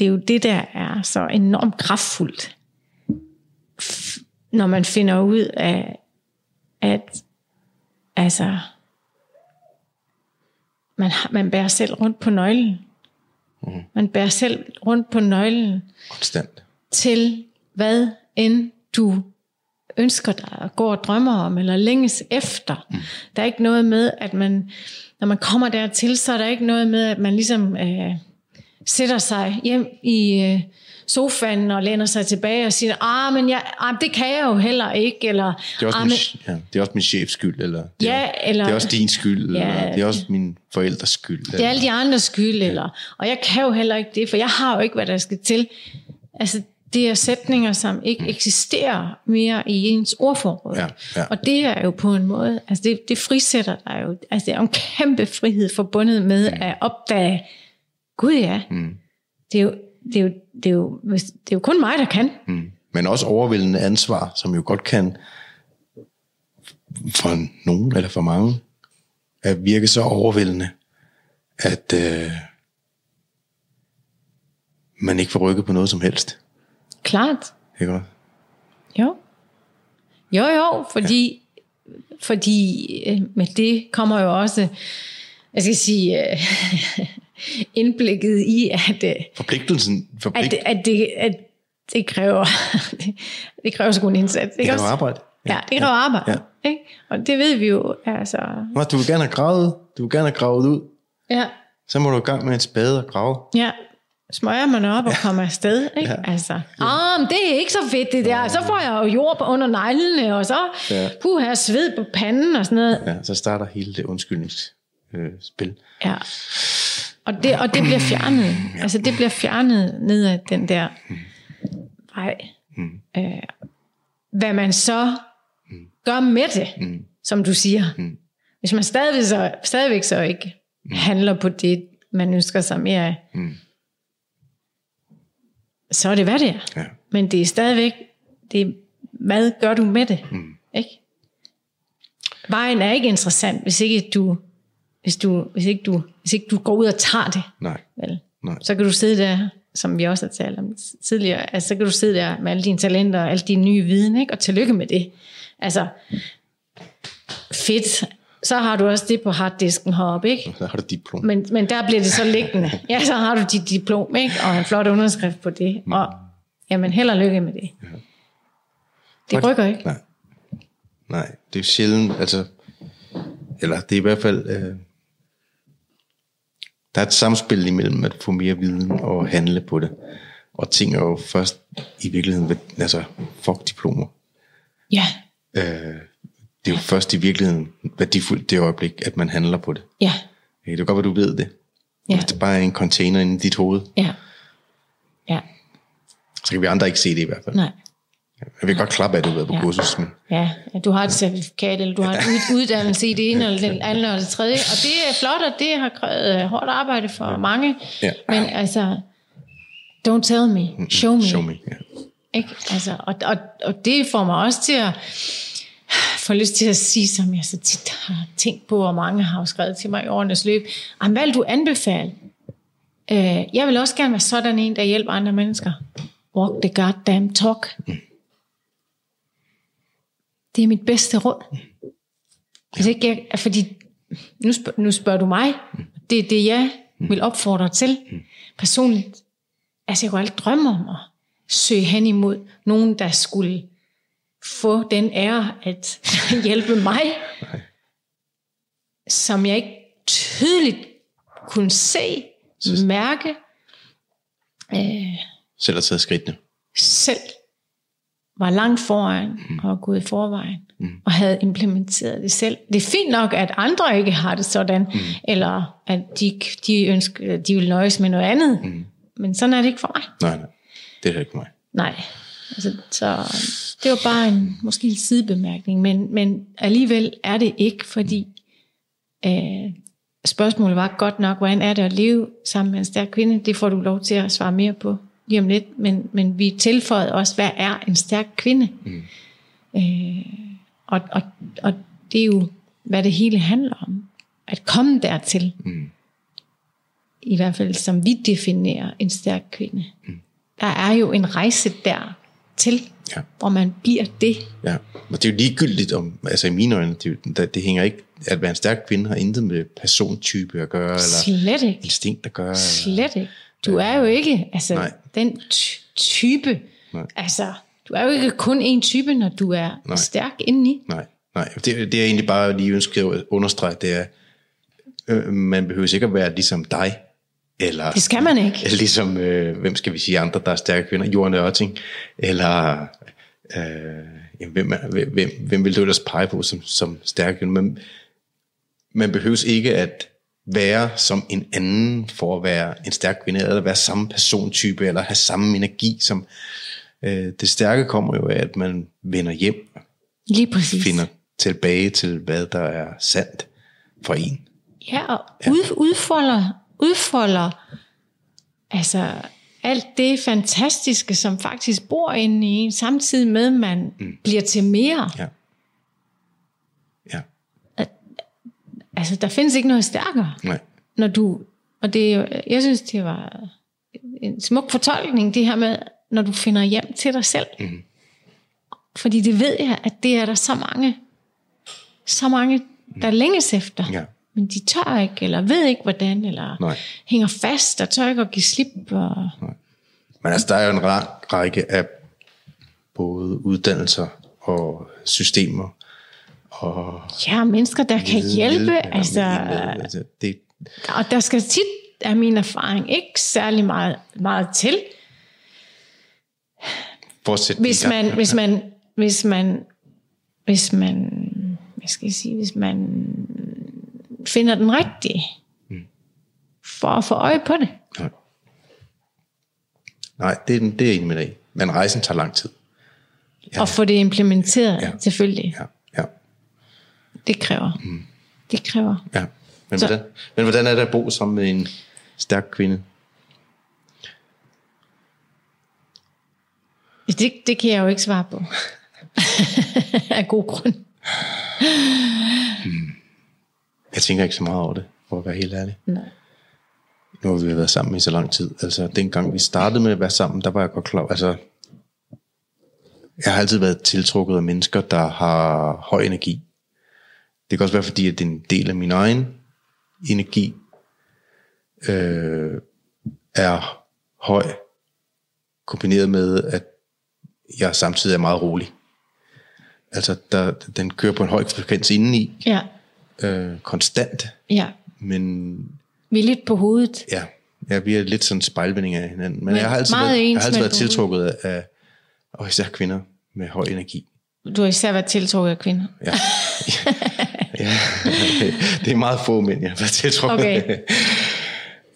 er jo det, der er så enormt kraftfuldt, når man finder ud af, at altså, man bærer selv rundt på nøglen. Mm. Man bærer selv rundt på nøglen. Konstant. Til hvad end du ønsker dig og går og drømmer om eller længes efter. Mm. Der er ikke noget med, at man, når man kommer dertil, så er der ikke noget med, at man ligesom sætter sig hjem i sofaen og læner sig tilbage og siger, men det kan jeg jo heller ikke. Eller, det, er også det er også min chefs skyld, eller det er også din skyld, eller det er også min forældres skyld. Eller, det er alle de andres skyld, og jeg kan jo heller ikke det, for jeg har jo ikke, hvad der skal til. Altså, det er sætninger, som ikke eksisterer mere i ens ordforråd. Og det er jo på en måde, altså det frisætter dig jo. Altså, det er en kæmpe frihed forbundet med at opdage, gud det er jo kun mig, der kan. Men også overvældende ansvar, som jo godt kan, for nogen eller for mange, at virke så overvældende, at man ikke får rykket på noget som helst. Klart. Ikke også? Jo, fordi med det kommer jo også, jeg skal sige, indblikket i, at forpligtelsen, det kræver så god en indsats. Det kræver arbejde. Ja, det kræver arbejde. Ja. Ikke? Og det ved vi jo. Altså. Du vil gerne have gravet. Du vil gerne have gravet ud. Ja. Så må du i gang med en spade og grave. Ja. Smøger man op og kommer afsted, ikke? Ja. Altså, men det er ikke så fedt det der. Så får jeg jo jord under neglene, og så puha, sved på panden og sådan noget. Ja, så starter hele det undskyldningsspil. Ja. Og det bliver fjernet. Altså, det bliver fjernet ned ad den der vej. Hvad man så gør med det, som du siger. Hvis man stadigvæk så ikke handler på det, man ønsker sig mere af, så er det, hvad det er. Ja. Men det er stadigvæk, hvad gør du med det? Ikke? Vejen er ikke interessant, hvis ikke du går ud og tager det. Nej. Så kan du sidde der, som vi også har talt om tidligere, altså, så kan du sidde der med alle dine talenter og alle dine nye viden, ikke? Og tillykke med det. Altså, fedt. Så har du også det på harddisken heroppe, ikke? Så har du diplom. Men der bliver det så liggende. Ja, så har du dit diplom, ikke? Og en flot underskrift på det. Og jamen, held og lykke med det. Ja. Det rykker ikke. Nej, det er sjældent, altså. Eller det er i hvert fald, der er et samspil imellem at få mere viden og handle på det. Og ting er jo først i virkeligheden, altså fuck diplomer. Ja. Det er jo først i virkeligheden værdifuldt det øjeblik, at man handler på det. Ja. Det er godt, at du ved det. Ja. Hvis det bare er en container inde i dit hoved. Ja. Så kan vi andre ikke se det i hvert fald. Nej. Jeg vil godt klappe af, at du har været på kursus. Men du har et certifikat, eller du har en uddannelse i det ene, eller det andet, eller det tredje. Og det er flot, og det har krævet hårdt arbejde for mange. Ja. Men altså, don't tell me, show me. Show me, ikke? Altså, og det får mig også til at får lyst til at sige, som jeg så tit har tænkt på, og mange har skrevet til mig i årenes løb, hvad vil du anbefale? Jeg vil også gerne være sådan en, der hjælper andre mennesker. Walk the goddamn talk. Det er mit bedste råd. Hvis ikke jeg, fordi nu spørger du mig, det er det, jeg vil opfordre til. Personligt, altså jeg kunne aldrig drømme om at søge hen imod nogen, der skulle få den ære at hjælpe mig, som jeg ikke tydeligt kunne se, mærke. Selv at tage skridtene. Selv var langt foran og gået i forvejen og havde implementeret det selv. Det er fint nok, at andre ikke har det sådan, eller at de vil nøjes med noget andet, men sådan er det ikke for mig. Nej, det er ikke for mig. Nej. Altså, så det var bare en måske en sidebemærkning, men alligevel er det ikke, fordi spørgsmålet var godt nok, hvordan er det at leve sammen med en stærk kvinde? Det får du lov til at svare mere på lige om lidt, men vi tilføjede også, hvad er en stærk kvinde? Og det er jo, hvad det hele handler om, at komme dertil, i hvert fald som vi definerer en stærk kvinde. Der er jo en rejse der til, hvor man bliver det. Ja, og det er jo ligegyldigt om, altså i mine øjne, det hænger ikke, at være en stærk kvinde har intet med persontype at gøre, eller instinkt at gøre. Slet ikke. Du er jo ikke, altså den type, altså du er jo ikke kun en type, når du er stærk indeni. Nej. Det er egentlig bare lige ønsket at understrege, det er, man behøver ikke at være ligesom dig, Eller, det skal man ikke. Eller ligesom, hvem skal vi sige andre, der er stærke kvinder? Jorden Ørting. Eller, hvem vil du ellers pege på som stærke kvinder? Men man behøves ikke at være som en anden for at være en stærk kvinde, eller være samme persontype, eller have samme energi. Som det stærke kommer jo af, at man vender hjem. Lige præcis. Finder tilbage til, hvad der er sandt for en. Ja, og udfolder altså alt det fantastiske, som faktisk bor inde i en, samtidig med, at man bliver til mere. Ja. Ja. Altså, der findes ikke noget stærkere. Nej. Når du, og det, jeg synes, det var en smuk fortolkning, det her med, når du finder hjem til dig selv. Mm. Fordi det ved jeg, at det er der så mange, der længes efter. Ja. Men de tør ikke, eller ved ikke hvordan, eller nej, hænger fast, og tør ikke at give slip. Og... Men altså, der er jo en række af både uddannelser og systemer. Og ja, mennesker, der kan hjælpe. Altså, det... Og der skal tit, af min erfaring, ikke særlig meget til. Hvis man finder den rigtige, for at få øje på det. Nej, det er en med dig. Men rejsen tager lang tid. Ja. Og få det implementeret, ja, selvfølgelig. Ja. Ja. Det kræver. Mm. Det kræver. Ja. Men hvordan er det at bo som en stærk kvinde? Det kan jeg jo ikke svare på. Af god grund. Jeg tænker ikke så meget over det, for at være helt ærlig. Nej. Nu har vi været sammen i så lang tid. Altså, dengang vi startede med at være sammen, der var jeg godt klar. Altså, jeg har altid været tiltrukket af mennesker, der har høj energi. Det kan også være, fordi at det er en del af min egen energi, er høj, kombineret med, at jeg samtidig er meget rolig. Altså, den kører på en høj frekvens indeni. Ja. Konstant. Ja. Men vi er lidt på hovedet. Ja, vi er lidt sådan en spejlvending af hinanden. Men jeg har altid været tiltrukket af, og især kvinder med høj energi. Du har især været tiltrukket af kvinder? Ja. Ja. Det er meget få mænd, jeg har været tiltrukket af.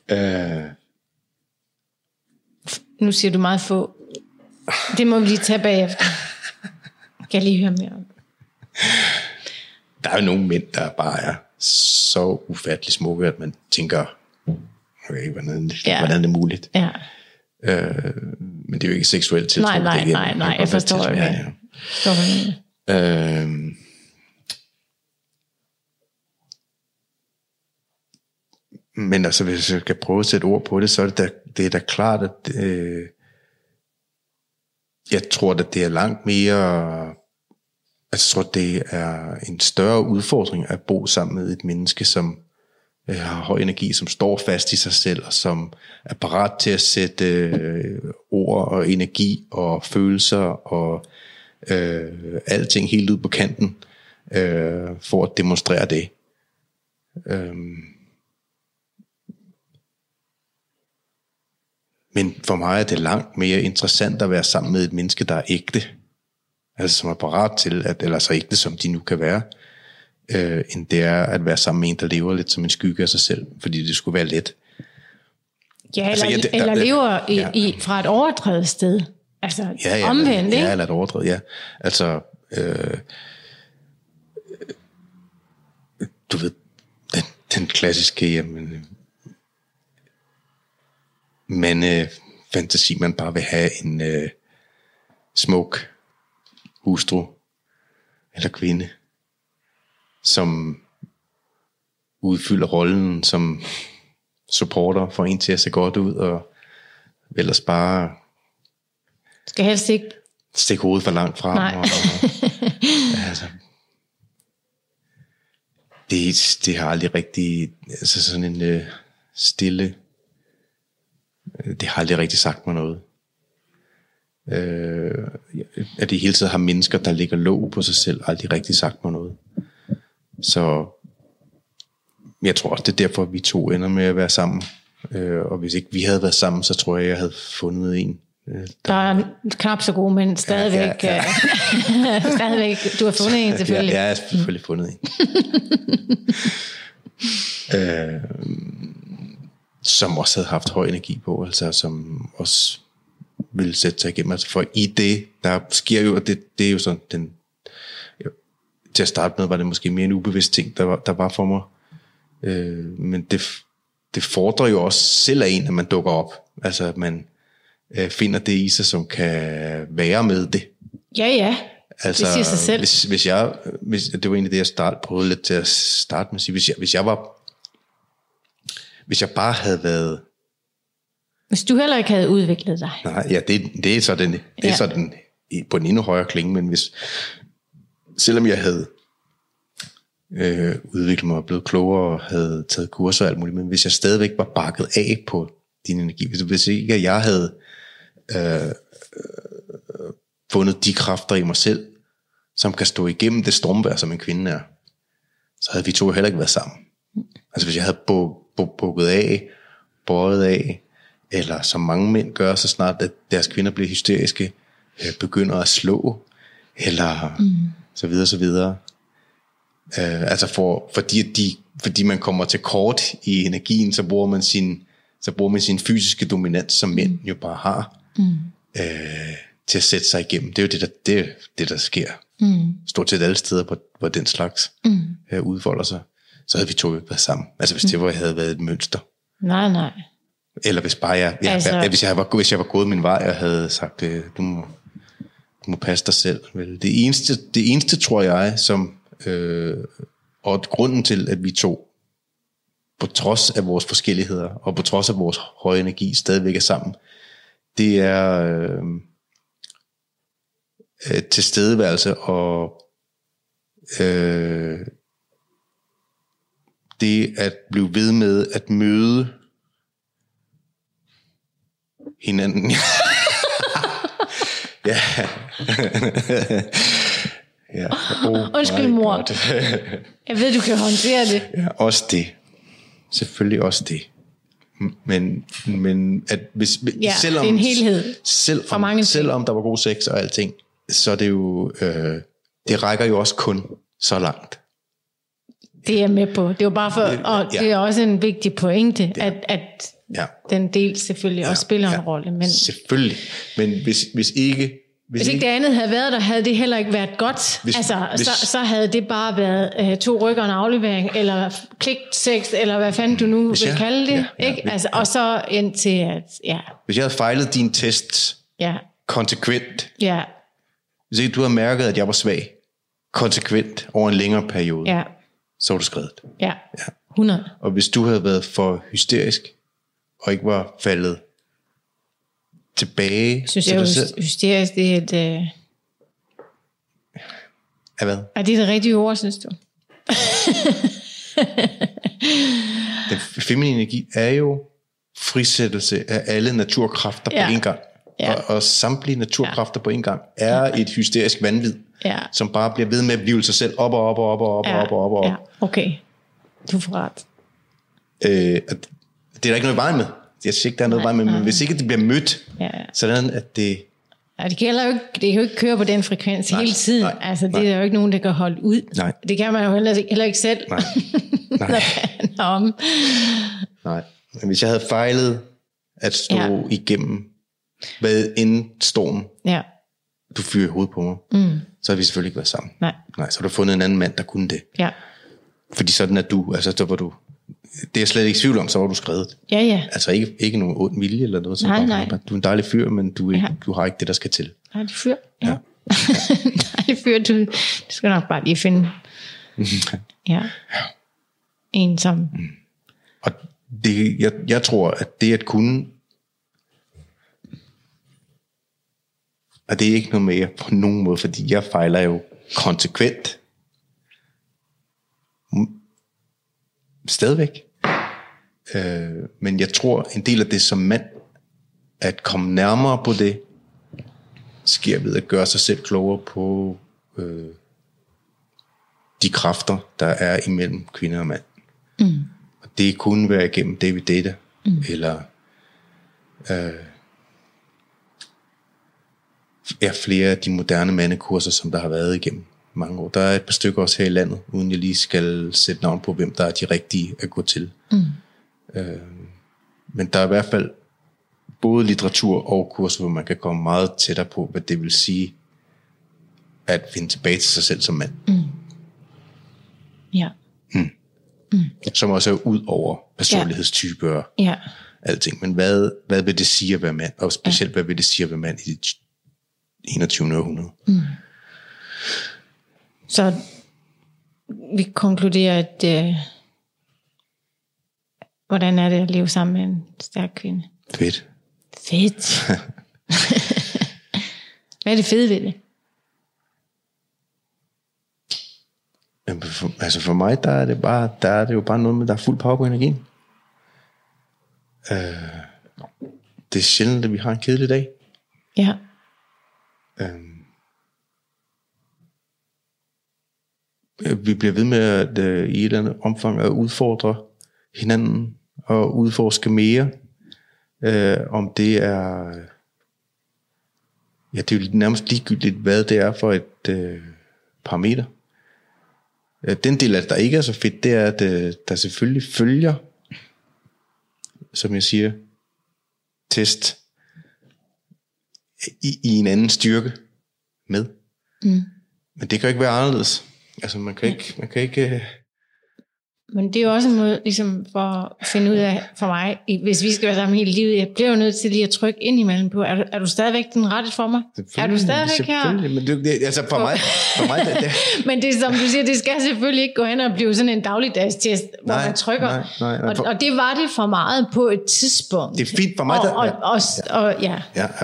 Okay. Nu siger du meget få. Det må vi lige tage bagefter. Kan jeg lige høre mere om? Der er jo nogle mænd, der bare er så ufattelig smukke, at man tænker, okay, hvordan er det muligt? Ja. Men det er jo ikke seksuelt tiltrukket. Nej, jeg forstår det. Ja. Men altså, hvis jeg skal prøve at sætte ord på det, så er det er da klart, at jeg tror, at det er langt mere... Altså, jeg tror, det er en større udfordring at bo sammen med et menneske, som har høj energi, som står fast i sig selv, og som er parat til at sætte ord og energi og følelser og alting helt ud på kanten, for at demonstrere det. Men for mig er det langt mere interessant at være sammen med et menneske, der er ægte. Altså som er parat til, at, eller så ægte som de nu kan være, end det er at være sammen med en, der lever lidt som en skygge af sig selv, fordi det skulle være let. Ja, altså, eller lever fra et overdrevet sted. Altså omvendt, ikke? Ja, eller et overdrevet, ja. Altså, du ved, den klassiske, fantasi, man bare vil have en smuk hustru eller kvinde, som udfylder rollen som supporter for en til at se godt ud, og ellers bare skal helst ikke stikke hovedet for langt frem. Nej. Altså, det har aldrig rigtig, altså sådan en stille, det har aldrig rigtig sagt mig noget. At det hele tiden har mennesker, der ligger låg på sig selv, aldrig rigtig sagt mig noget. Så jeg tror også, det er derfor, vi to ender med at være sammen. Og hvis ikke vi havde været sammen, så tror jeg havde fundet en. Der er knap så gode, men stadigvæk, stadigvæk du har fundet en selvfølgelig. Ja, jeg har selvfølgelig fundet en. Som også havde haft høj energi på, altså som også ville sætte sig igennem. Altså for i det, der sker jo, og det er jo sådan, den, til at starte med var det måske mere en ubevidst ting, der var for mig. Men det fordrer jo også selv af en, at man dukker op. Altså at man finder det i sig, som kan være med det. Ja. Altså, det siger sig selv. Hvis det var egentlig det, jeg prøvede lidt til at starte med at sige, hvis jeg bare havde været... Hvis du heller ikke havde udviklet dig. Nej, ja, det er sådan, på en endnu højere klinge, men hvis... Selvom jeg havde udviklet mig og blevet klogere og havde taget kurser og alt muligt, men hvis jeg stadigvæk var bakket af på din energi, hvis ikke jeg havde fundet de kræfter i mig selv, som kan stå igennem det stormvejr, som en kvinde er, så havde vi to heller ikke været sammen. Altså hvis jeg havde bøjet af, eller som mange mænd gør, så snart at deres kvinder bliver hysteriske, begynder at slå, eller... Så videre. Altså fordi man kommer til kort i energien, så bruger man sin fysiske dominans, som mænd jo bare har, til at sætte sig igennem. Det er jo det der sker. Stort set alle steder, hvor den slags udfolder sig. Så havde vi to været sammen. Altså hvis det havde været et mønster. Nej. Eller hvis bare jeg... Hvis jeg var gået min vej og havde sagt, du må passe dig selv. Vel? Det eneste, tror jeg, som... og grunden til, at vi to, på trods af vores forskelligheder, og på trods af vores høje energi, stadigvæk er sammen, det er tilstedeværelse, og det at blive ved med at møde hinanden... Ja. Ja. Undskyld, mor. Jeg ved, du kan håndtere det. Ja, også det. Selvfølgelig også det. Men at hvis, ja, selvom, det er en helhed. Selvom der var god sex og alting, så det jo det rækker jo også kun så langt. Det er jeg med på. Det er jo bare for, og det er også en vigtig pointe, at den del selvfølgelig også spiller en rolle. Men selvfølgelig. Men hvis ikke det andet havde været der, havde det heller ikke været godt. Så havde det bare været to rykker og en aflevering, eller kliksex, eller hvad fanden du nu vil kalde det. Ikke? Altså, og så indtil at... Ja. Hvis jeg havde fejlet din test konsekvent, hvis ikke du havde mærket, at jeg var svag, konsekvent over en længere periode, så var du skredet. Ja, 100. Og hvis du havde været for hysterisk, og ikke var faldet tilbage... Synes jeg hysterisk, det er et... Ja, hvad? Er det det rigtige ord, synes du? Den feminine energi er jo frisættelse af alle naturkræfter på en gang. Ja. Og samtlige naturkræfter på en gang er et hysterisk vanvid, som bare bliver ved med at blive sig selv op og op. Ja. Okay, du får ret. Det er der ikke noget vej med. Jeg synes ikke, der er noget vej med, men hvis ikke det bliver mødt, sådan at det... Ja, det gælder jo ikke, det kan jo ikke køre på den frekvens hele tiden. Nej, altså, det er jo ikke nogen, der kan holde ud. Nej. Det kan man jo heller ikke selv. Nej. Nej. Men hvis jeg havde fejlet at stå igennem hvad en storm, du fyrer i hovedet på mig, så har vi selvfølgelig ikke været sammen. Nej, så har du fundet en anden mand, der kunne det. Ja. Fordi sådan er du, altså så var du... Det er jeg slet ikke tvivl om, så var du skredet. Ja. Altså ikke nogen ond vilje eller noget. Nej. Du er en dejlig fyr, men du har ikke det, der skal til. Dejlig fyr? Ja. Dejlig fyr, du skal nok bare lige finde. En som... Og det, jeg tror, at det at kunne... Og det er ikke noget mere på nogen måde, fordi jeg fejler jo konsekvent. Stadigvæk. Men jeg tror, en del af det som mand, at komme nærmere på det, sker ved at gøre sig selv klogere på de kræfter, der er imellem kvinder og mand. Og det kunne være igennem det, vi dater. eller er flere af de moderne mandekurser, som der har været igennem mange år. Der er et par stykker også her i landet, uden jeg lige skal sætte navn på, hvem der er de rigtige at gå til. Men der er i hvert fald både litteratur og kurser, hvor man kan komme meget tættere på, hvad det vil sige at finde tilbage til sig selv som mand. Ja. Som også er ud over personlighedstyper og alting. Men hvad vil det sige at være mand? Og specielt, hvad vil det sige at være mand i det 21. århundrede? Så vi konkluderer, at hvordan er det at leve sammen med en stærk kvinde? Fedt. Hvad er det fede ved det? Altså for mig, der er det jo bare noget med, der er fuld power på energien. Det er sjældent, at vi har en kedelig dag. Ja. Vi bliver ved med at i et eller andet omfang at udfordre hinanden og udforske mere. Om det er, ja, det er jo nærmest ligegyldigt, hvad det er for et parameter. Den del af det, der ikke er så fedt, det er, at der selvfølgelig følger, som jeg siger, test i en anden styrke med. Men det kan ikke være anderledes. Altså man kan ikke. Men det er jo også en måde ligesom for at finde ud af for mig, hvis vi skal være sammen hele livet, jeg bliver jo nødt til lige at trykke ind imellem på, er du stadigvæk den rette for mig? Er du stadigvæk her? Men det, altså for mig det. Men det er som du siger, det skal selvfølgelig ikke gå hen og blive sådan en dagligdagstest, hvor man trykker. Nej, og det var det for meget på et tidspunkt. Det er fint for mig. Og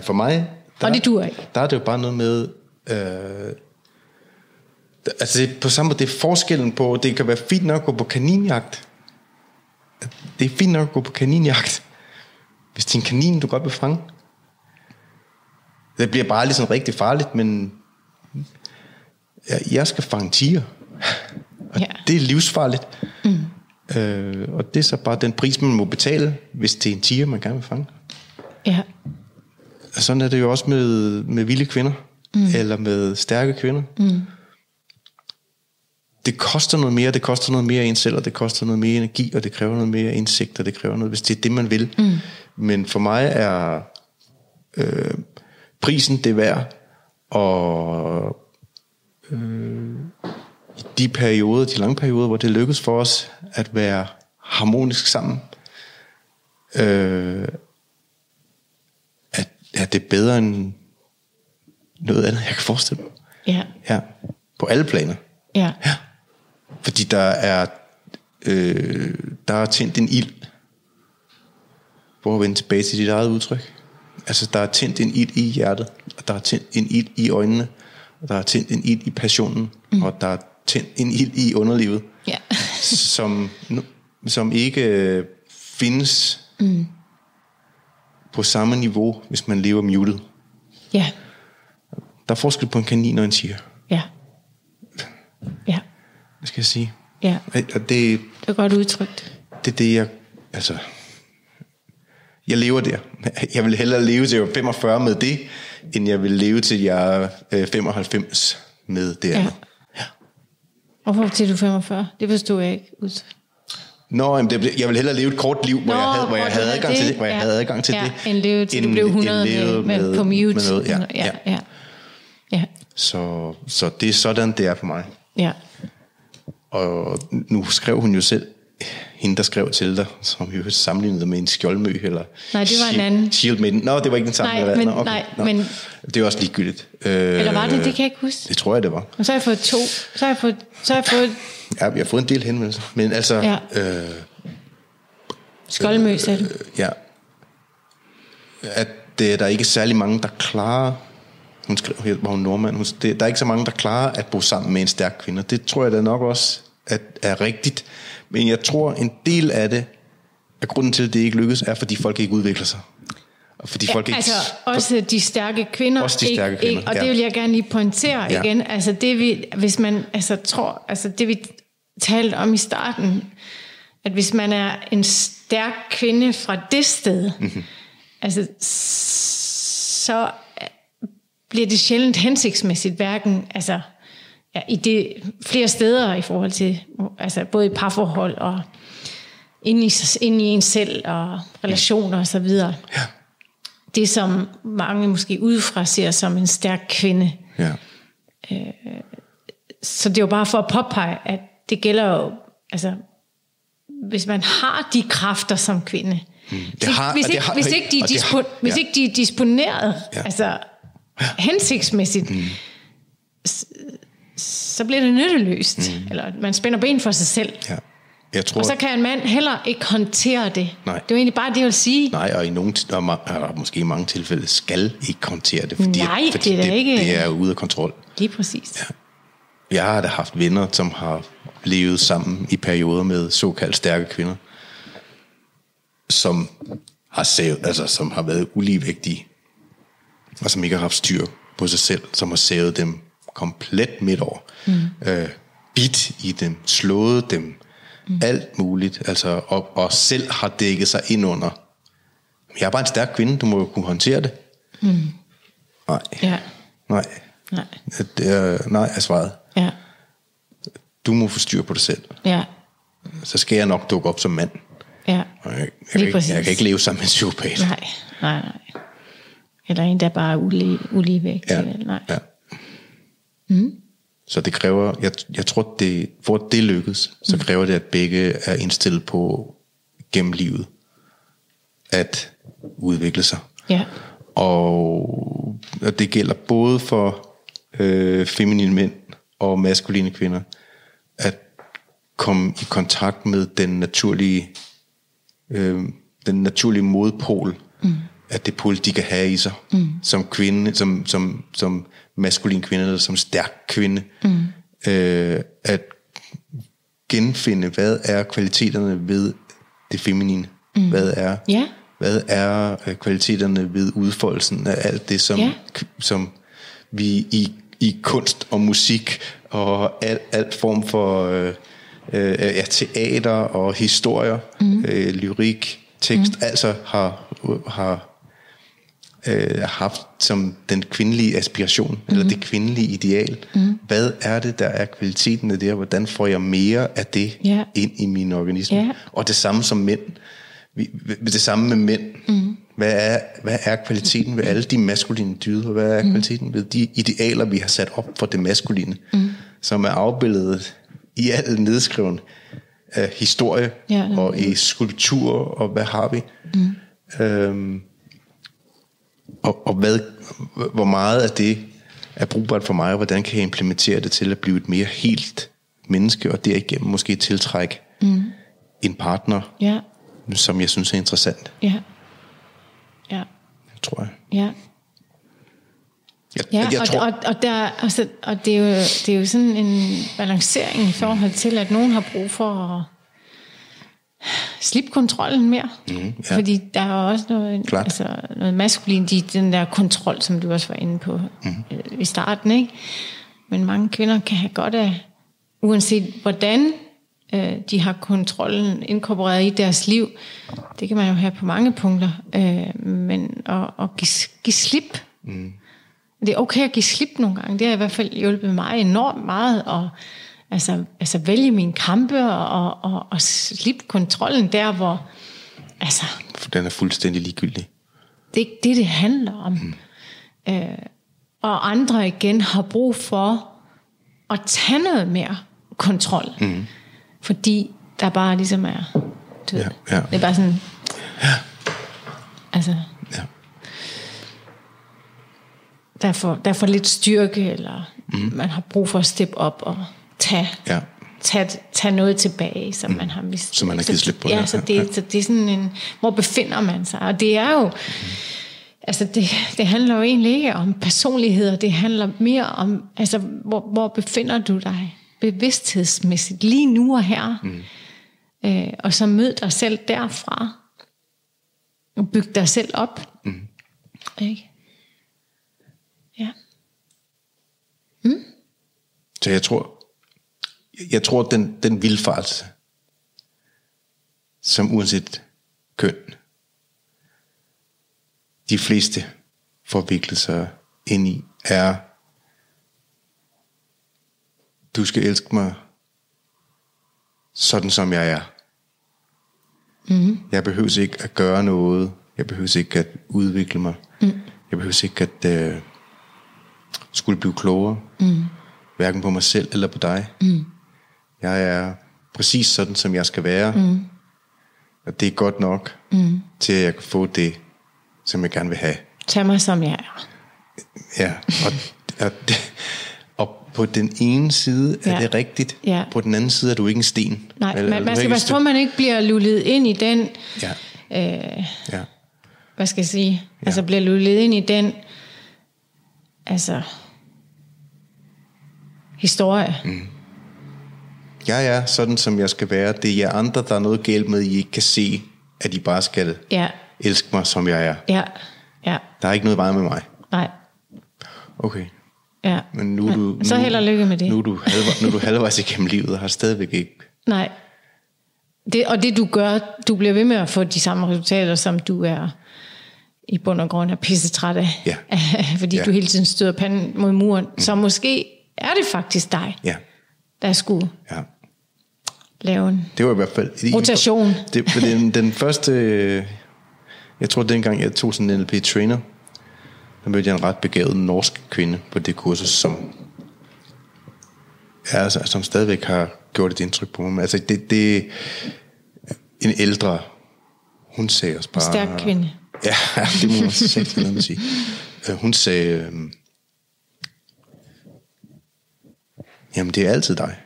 for mig. Og det duer ikke. Der er det jo bare noget med... altså det er på samme måde, det er forskellen på, det kan være fint nok at gå på kaninjagt. Det er fint nok at gå på kaninjagt, hvis det er en kanin, du godt vil fange. Det bliver bare ligesom rigtig farligt, men jeg skal fange tiger. Og det er livsfarligt. Og det er så bare den pris, man må betale, hvis det er en tiger, man gerne vil fange. Ja. Og sådan er det jo også med vilde kvinder, eller med stærke kvinder. Det koster noget mere, det koster noget mere af en selv, og det koster noget mere energi, og det kræver noget mere indsigt, og det kræver noget, hvis det er det, man vil. Men for mig er prisen det værd, og de lange perioder, hvor det lykkes for os at være harmonisk sammen, at det er bedre end noget andet, jeg kan forestille mig. Ja, på alle planer. Ja. Fordi der er tændt en ild. Prøv at vende tilbage til dit eget udtryk. Altså der er tændt en ild i hjertet, og der er tændt en ild i øjnene, og der er tændt en ild i passionen, og der er tændt en ild i underlivet, som ikke findes på samme niveau, hvis man lever muted. Ja. Der er forskel på en kanin og en tiger. Ja. Hvad skal jeg sige? Ja. Og det er godt udtrykt. Det er det, jeg lever der. Jeg vil hellere leve til jeg er 45 med det, end jeg vil leve til jeg er 95 med det andet. Ja. Og hvorfor til du 45? Det forstod jeg ikke udtrykt. Nå, jeg vil hellere leve et kort liv, hvor jeg havde adgang til det. En leve til du blev 100 med på mute. Med noget. Ja. Så det er sådan, det er for mig. Ja. Og nu skrev hun jo selv, hende der skrev til dig, som jo sammenlignede med en skjoldmø eller... Nej, det var en anden. Shieldmaiden. Nå, det var ikke den samme. Nej, men... Det er også ligegyldigt. Eller var det? Det kan jeg ikke huske. Det tror jeg, det var. Og så har jeg fået to. Så har jeg fået... Ja, jeg har fået en del henvendelser. Men altså... Ja. Skjoldmø sagde du. Ja. At der er ikke særlig mange, der klarer... Hun skrev, var hun nordmand. Der er ikke så mange, der klarer at bo sammen med en stærk kvinde. Det tror jeg da nok også at er rigtigt. Men jeg tror, en del af det, af grunden til, at det ikke lykkes, er, fordi folk ikke udvikler sig. Og fordi folk ikke... Altså også de stærke kvinder. Ikke, og det vil jeg gerne lige pointere igen. Altså det, vi, hvis man tror... Altså det, vi talte om i starten, at hvis man er en stærk kvinde fra det sted, mm-hmm. altså, så bliver det sjældent hensigtsmæssigt, hverken altså, ja, i det, flere steder i forhold til, altså både i parforhold og inde i en selv og relationer og så videre. Ja. Det, som mange måske udefra ser som en stærk kvinde. Ja. Så det er jo bare for at påpege, at det gælder jo, altså, hvis man har de kræfter som kvinde, hvis ikke de er disponeret, ja. Altså hensigtsmæssigt, så bliver det nytteløst, eller man spænder ben for sig selv. Ja. Jeg tror, og så kan en mand heller ikke håndtere det. Nej. Det er jo egentlig bare det, jeg vil sige. Nej, og i nogle, og måske i mange tilfælde skal ikke håndtere det, fordi, nej, fordi det, er det, ikke. Det er ude af kontrol. Lige præcis. Ja. Jeg har da haft venner, som har levet sammen i perioder med såkaldt stærke kvinder, som har, som har været uligevægtige, og som ikke har haft styr på sig selv, som har sævet dem komplet midt over, bidt i dem, slået dem, alt muligt, altså, og selv har dækket sig ind under. Jeg er bare en stærk kvinde, du må jo kunne håndtere det. Nej. Ja. Nej. Nej, er svaret. Ja. Du må få styr på dig selv. Ja. Så skal jeg nok dukke op som mand. Ja. Jeg kan ikke leve sammen med en psykopat. Nej. Eller en, der bare er uligevægt. Ja. Nej. Ja. Mm. Så det kræver, jeg tror, det, for at det lykkes, så kræver det, at begge er indstillet på gennem livet at udvikle sig. Ja. Og det gælder både for feminine mænd og maskuline kvinder, at komme i kontakt med den naturlige modpol, at det pol, de kan have i sig, som kvinde, som maskulin kvinde, eller som stærk kvinde, at genfinde, hvad er kvaliteterne ved det feminine, hvad er kvaliteterne ved udfoldelsen af alt det, som vi i kunst og musik og alt form for teater og historier, lyrik, tekst, altså har haft som den kvindelige aspiration, eller det kvindelige ideal. Hvad er det, der er kvaliteten af det, og hvordan får jeg mere af det ind i min organisme? Yeah. Og det samme som mænd. Det samme med mænd. Hvad er kvaliteten ved alle de maskuline dyder? Hvad er kvaliteten ved de idealer, vi har sat op for det maskuline, som er afbildet i alt nedskrevet af historie og i skulpturer, og hvad har vi? Og hvor meget af det er brugbart for mig, og hvordan kan jeg implementere det til at blive et mere helt menneske, og derigennem måske tiltrække en partner, som jeg synes er interessant. Ja. Tror jeg. Ja. Og det er jo sådan en balancering i forhold til, at nogen har brug for at slippe kontrollen mere. Fordi der er også noget maskulint i den der kontrol, som du også var inde på i starten, ikke? Men mange kvinder kan have godt af, uanset hvordan de har kontrollen inkorporeret i deres liv. Det kan man jo have på mange punkter. Men at give slip. Det er okay at give slip nogle gange. Det har i hvert fald hjulpet mig enormt meget at altså vælge mine kampe og slippe kontrollen der, hvor altså, for den er fuldstændig ligegyldig. Det er ikke det, det handler om. Og andre igen har brug for at tage noget mere kontrol. Fordi der bare ligesom er død. Ja. Det er bare sådan. Altså. Ja. Der får lidt styrke, eller man har brug for at steppe op og tage noget tilbage, som man har mistet. Som man har givet slip på. Ja, så det er sådan en, hvor befinder man sig? Og det er jo, altså det handler jo egentlig ikke om personligheder, det handler mere om, altså hvor befinder du dig bevidsthedsmæssigt lige nu og her? Og så mød dig selv derfra, og byg dig selv op. Ikke? Ja. Så jeg tror, den vildfarelse, som uanset køn, de fleste forvikler sig ind i, er: du skal elske mig sådan som jeg er. Mm. Jeg behøver ikke at gøre noget. Jeg behøver ikke at udvikle mig. Mm. Jeg behøver ikke at skulle blive klogere. Mm. Hverken på mig selv eller på dig. Mm. Jeg er præcis sådan som jeg skal være. Mm. Og det er godt nok til at jeg kan få det som jeg gerne vil have. Tag mig som jeg er. Ja. Og på den ene side er det rigtigt. Ja. På den anden side er du ikke en sten. Nej, eller, man skal passe på, man ikke bliver lullet ind i den. Ja. Hvad skal jeg sige? Ja. Altså bliver lullet ind i den. Altså historie. Mm. Jeg er sådan som jeg skal være. Det er jer andre, der er noget galt med, I ikke kan se, at I bare skal elske mig som jeg er. Ja. Ja. Der er ikke noget vej med mig. Nej. Okay. Ja. Men nu er du, så held og lykke med det. Nu er du halvvejs igennem livet og har stadigvæk ikke. Nej. Og det du gør, du bliver ved med at få de samme resultater, som du er i bund og grund er pissetræt af. Ja. Fordi du hele tiden støder panden mod muren. Så måske er det faktisk dig, der skulle lave en det var i hvert fald rotation. Den første, jeg tror dengang jeg tog sådan en NLP-træner, der mødte jeg en ret begavet norsk kvinde på det kursus, som stadigvæk har gjort et indtryk på mig. Altså det en ældre, hun sagde også bare... En stærk kvinde. Ja, det må man sætte noget med sige. Hun sagde, jamen det er altid dig.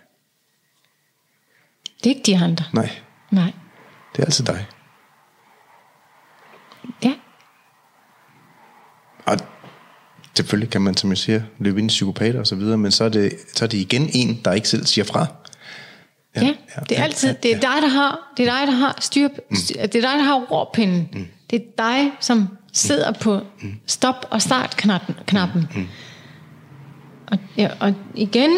Det er ikke de andre. Nej. Det er altid dig. Ja. Og selvfølgelig kan man, som jeg siger, løbe ind i psykopater og så videre, men så er det igen en, der ikke selv siger fra. Ja, det er altid det er dig, der har styr, det er dig, der har råpinden. Mm. Det er dig, som sidder på stop og start knappen. Mm. Og igen,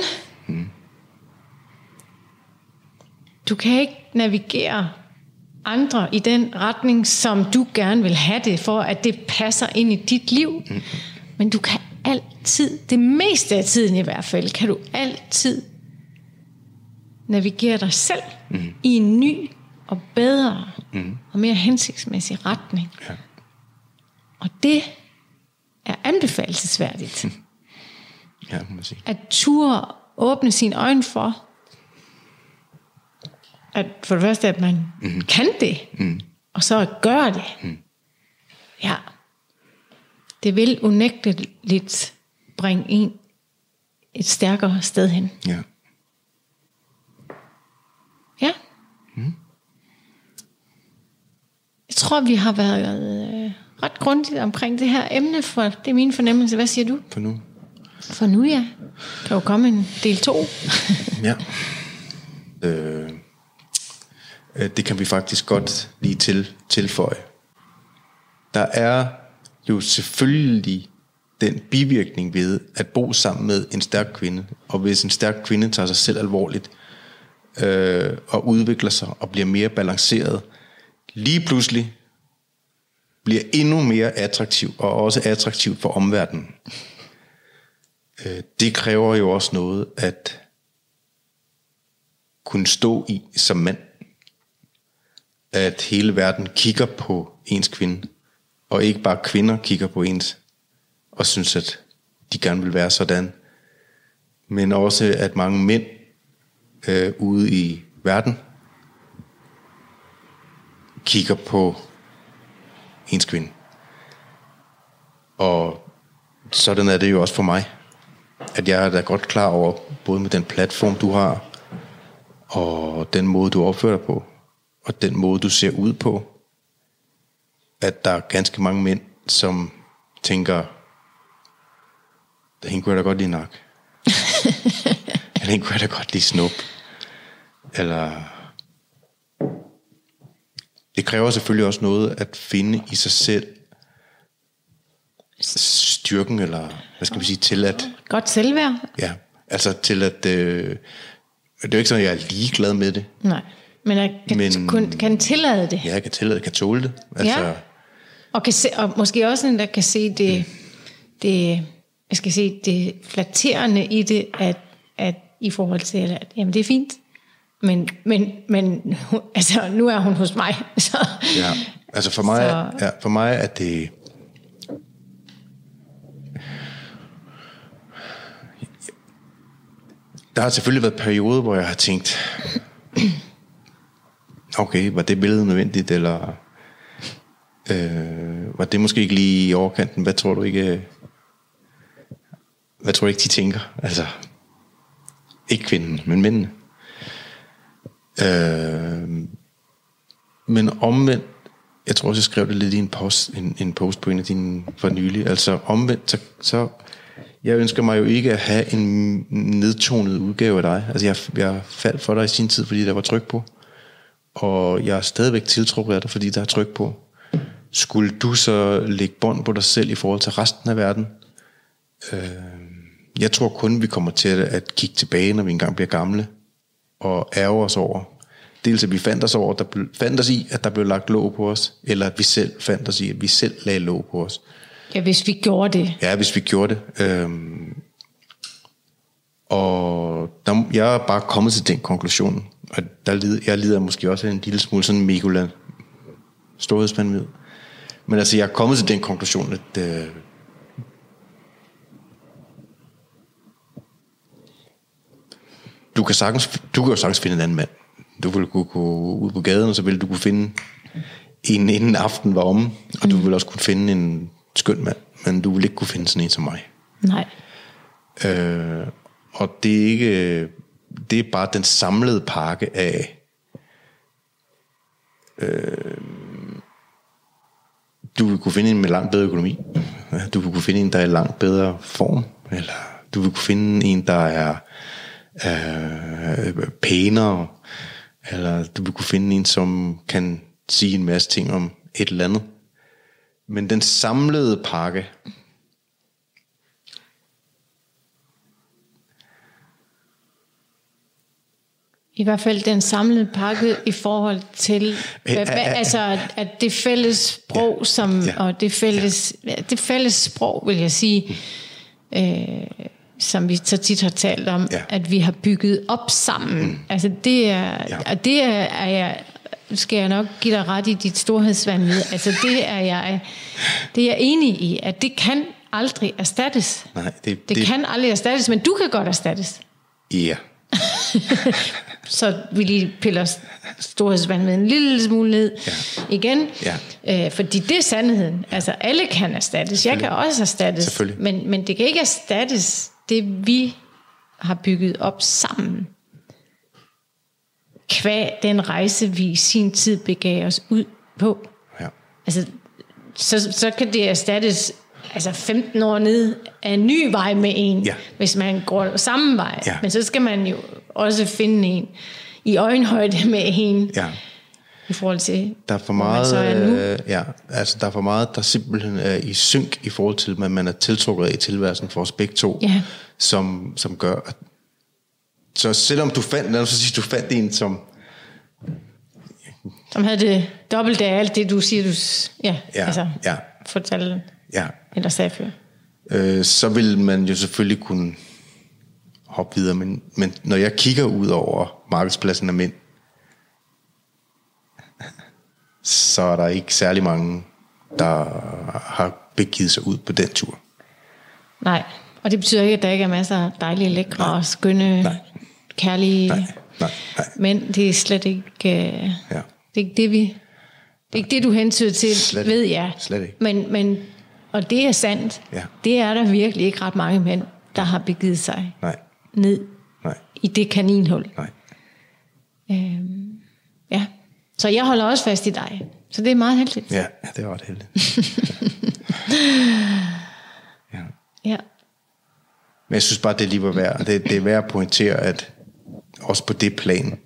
du kan ikke navigere andre i den retning, som du gerne vil have det, for at det passer ind i dit liv. Mm. Men du kan altid, det meste af tiden i hvert fald, kan du altid navigere dig selv i en ny og bedre og mere hensigtsmæssig retning. Ja. Og det er anbefalelsesværdigt. Ja, må man sige. At turde åbne sine øjne for, at for det første, at man kan det, og så at gøre det. Mm. Ja. Det vil unægteligt bringe en et stærkere sted hen. Ja. Ja. Mm. Jeg tror, vi har været ret grundigt omkring det her emne, for det er min fornemmelse. Hvad siger du? For nu, ja. Kan jo komme en del 2. Ja. Det kan vi faktisk godt lige tilføje. Der er jo selvfølgelig den bivirkning ved at bo sammen med en stærk kvinde, og hvis en stærk kvinde tager sig selv alvorligt og udvikler sig og bliver mere balanceret, lige pludselig bliver endnu mere attraktiv og også attraktiv for omverdenen. Det kræver jo også noget at kunne stå i som mand, at hele verden kigger på ens kvinde, og ikke bare kvinder kigger på ens og synes, at de gerne vil være sådan, men også at mange mænd ude i verden kigger på ens kvinde. Og sådan er det jo også for mig, at jeg er da godt klar over, både med den platform du har og den måde du opfører dig på og den måde du ser ud på, at der er ganske mange mænd, som tænker, hende kunne jeg da godt lide nok. Eller hende kunne jeg da godt lide snup. Eller... Det kræver selvfølgelig også noget at finde i sig selv styrken, eller hvad skal man sige, til at... Godt selvværd. Ja, altså til at... Det er jo ikke sådan, at jeg er ligeglad med det. Nej. Men jeg kan tillade det. Ja, jeg kan tåle det. Altså, ja. Og måske også en, der kan se det, det flatterende i det, at i forhold til, at jamen, det er fint. Men altså, nu er hun hos mig. Så. Ja, altså for mig, ja, for mig er det... Der har selvfølgelig været perioder, hvor jeg har tænkt, okay, var det billede nødvendigt, eller var det måske ikke lige i overkanten? Hvad tror du ikke, de tænker? Altså, ikke kvinden, men mændene. Men omvendt, jeg tror også, jeg skrev det lidt i en post på en af dine for nylig, altså omvendt, så jeg ønsker mig jo ikke at have en nedtonet udgave af dig. Altså jeg faldt for dig i sin tid, fordi der var tryk på. Og jeg er stadigvæk tiltrukket af dig, fordi der er tryk på. Skulle du så lægge bånd på dig selv i forhold til resten af verden? Jeg tror kun, vi kommer til at kigge tilbage, når vi engang bliver gamle. Og ærger os over. Dels at vi fandt os i, at der blev lagt låg på os. Eller at vi selv fandt os i, at vi selv lagde låg på os. Ja, hvis vi gjorde det. Ja, hvis vi gjorde det. Og der, jeg er bare kommet til den konklusion, og jeg lider måske også en lille smule sådan Mikola storhedsvanvid. Men altså, jeg er kommet til den konklusion, at du kan jo sagtens finde en anden mand. Du ville kunne gå ud på gaden, og så ville du kunne finde en, inden aften var omme, og du ville også kunne finde en skøn mand, men du vil ikke kunne finde sådan en som mig. Nej. Og det er ikke... Det er bare den samlede pakke af... du vil kunne finde en med langt bedre økonomi. Du vil kunne finde en, der er i langt bedre form. Eller du vil kunne finde en, der er pænere. Eller du vil kunne finde en, som kan sige en masse ting om et eller andet. Men den samlede pakke, i hvert fald den samlede pakke i forhold til altså at det fælles sprog, ja, som, ja, og det fælles sprog, vil jeg sige, som vi så tit har talt om, ja, at vi har bygget op sammen. Altså det er, ja, og det er jeg. Skal jeg nok give dig ret i dit storhedsvanvid. Altså det er jeg enig i, at det kan aldrig erstattes. Nej, det kan aldrig erstattes, men du kan godt erstattes. Ja. Så vi lige piller storhedsvanviden en lille smule ned, ja, igen, ja. Fordi det er sandheden. Altså alle kan erstattes. Jeg kan også erstattes. Men det kan ikke erstattes det, vi har bygget op sammen. Kvad den rejse, vi i sin tid begav os ud på. Ja. Altså, så kan det erstattes, altså 15 år ned af en ny vej med en, ja, hvis man går samme vej. Ja. Men så skal man jo også finde en i øjenhøjde med en, ja, i forhold til, der er for meget, så er nu. Ja, altså der er for meget, der simpelthen er i synk i forhold til, at man er tiltrukket af i tilværelsen for os begge to, ja, som gør, at så selvom du fandt, så siger du fandt en, som havde det dobbelt af alt det, du siger, du... Ja, ja, altså, ja, fortalte, ja, eller sagde før. Så vil man jo selvfølgelig kunne hoppe videre, men når jeg kigger ud over markedspladsen af mænd, så er der ikke særlig mange, der har begivet sig ud på den tur. Nej, og det betyder ikke, at der ikke er masser af dejlige, lækre, nej, og skønne... Nej. Kærlige, nej. Men det er slet ikke, ja, det er ikke det, vi... Det er ikke det, du hentyder til, slet ved jeg. Slet ikke. Men, og det er sandt. Ja. Det er der virkelig ikke ret mange mænd, der har begivet sig, nej, ned, nej, i det kaninhul. Nej. Ja. Så jeg holder også fast i dig. Så det er meget heldigt. Ja, det er ret heldigt. Ja. Ja. Men jeg synes bare, det lige var værd. Det er værd at pointere, at også på det plan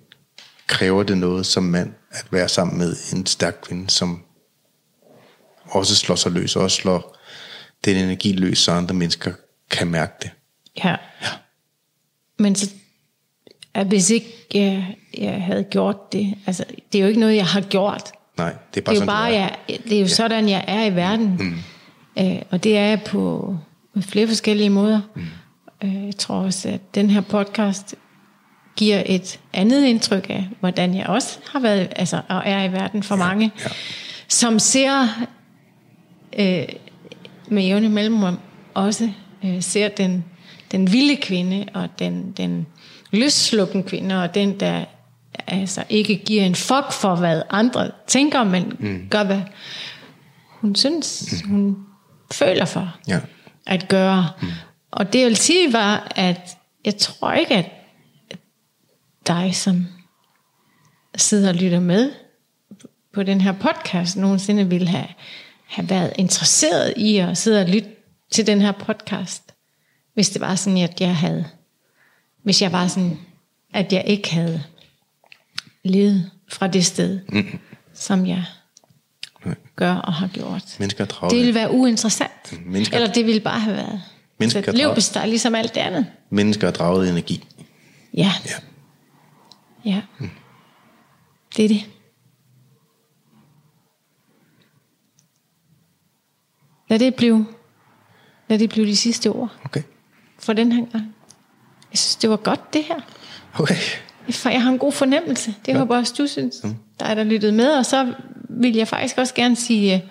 kræver det noget som mand at være sammen med en stærk kvinde, som også slår sig løs, og også slår den energi løs, så andre mennesker kan mærke det. Ja. Men så at hvis ikke jeg havde gjort det, altså det er jo ikke noget, jeg har gjort. Nej, det er bare sådan, det er sådan, jeg er i verden. Mm. Og det er jeg på flere forskellige måder. Mm. Jeg tror også, at den her podcast giver et andet indtryk af, hvordan jeg også har været, altså, og er i verden for mange, som ser med jævne mellemrum også ser den vilde kvinde og den løsslukken kvinde og den, der altså ikke giver en fuck for, hvad andre tænker, men gør, hvad hun synes, hun føler for at gøre. Mm. Og det jeg vil sige var, at jeg tror ikke, at dig, som sidder og lytter med på den her podcast, nogensinde ville have været interesseret i at sidde og lytte til den her podcast, hvis det var sådan, at jeg havde, hvis jeg var sådan, at jeg ikke havde levet fra det sted, som jeg gør og har gjort. Det ville være uinteressant. Eller det ville bare have været. Levbesteg, ligesom alt det andet. Mennesker er draget energi. Ja. Det er det. Lad det blive de sidste ord. Okay. For den her gang. Jeg synes, det var godt, det her. Okay. For jeg har en god fornemmelse. Det håber også, du synes. Dig, der lyttede med. Og så vil jeg faktisk også gerne sige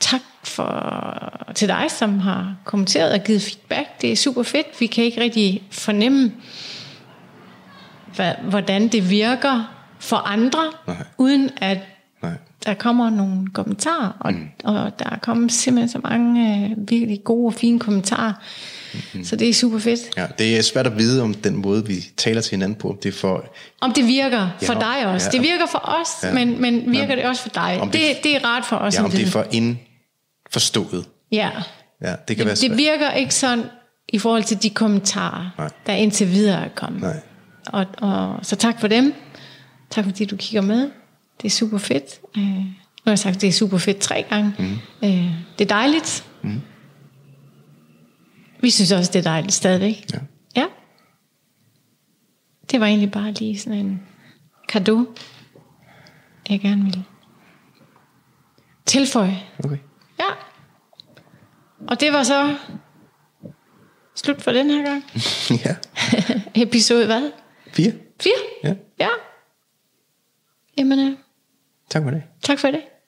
tak til dig, som har kommenteret og givet feedback. Det er super fedt. Vi kan ikke rigtig fornemme, hvordan det virker for andre, uden at der kommer nogle kommentarer, og der kommer simpelthen så mange virkelig gode og fine kommentarer, så det er super fedt. Ja, det er svært at vide, om den måde, vi taler til hinanden på, det for, om det virker for dig også. Ja, det virker for os, men virker det også for dig? Det er rart for os. Ja, om det er for indforstået. Ja, det kan være svært. Det virker ikke sådan i forhold til de kommentarer, der indtil videre er kommet. Nej. Og så tak for dem. Tak fordi du kigger med. Det er super fedt. Nu har jeg sagt, det er super fedt 3 gange. Det er dejligt. Vi synes også, det er dejligt stadigvæk. Ja. Det var egentlig bare lige sådan en cadeau, jeg gerne ville tilføje. Okay. Ja. Og det var så slut for den her gang. Ja. Episode hvad? 4. Ja. Jamen. Tak for det.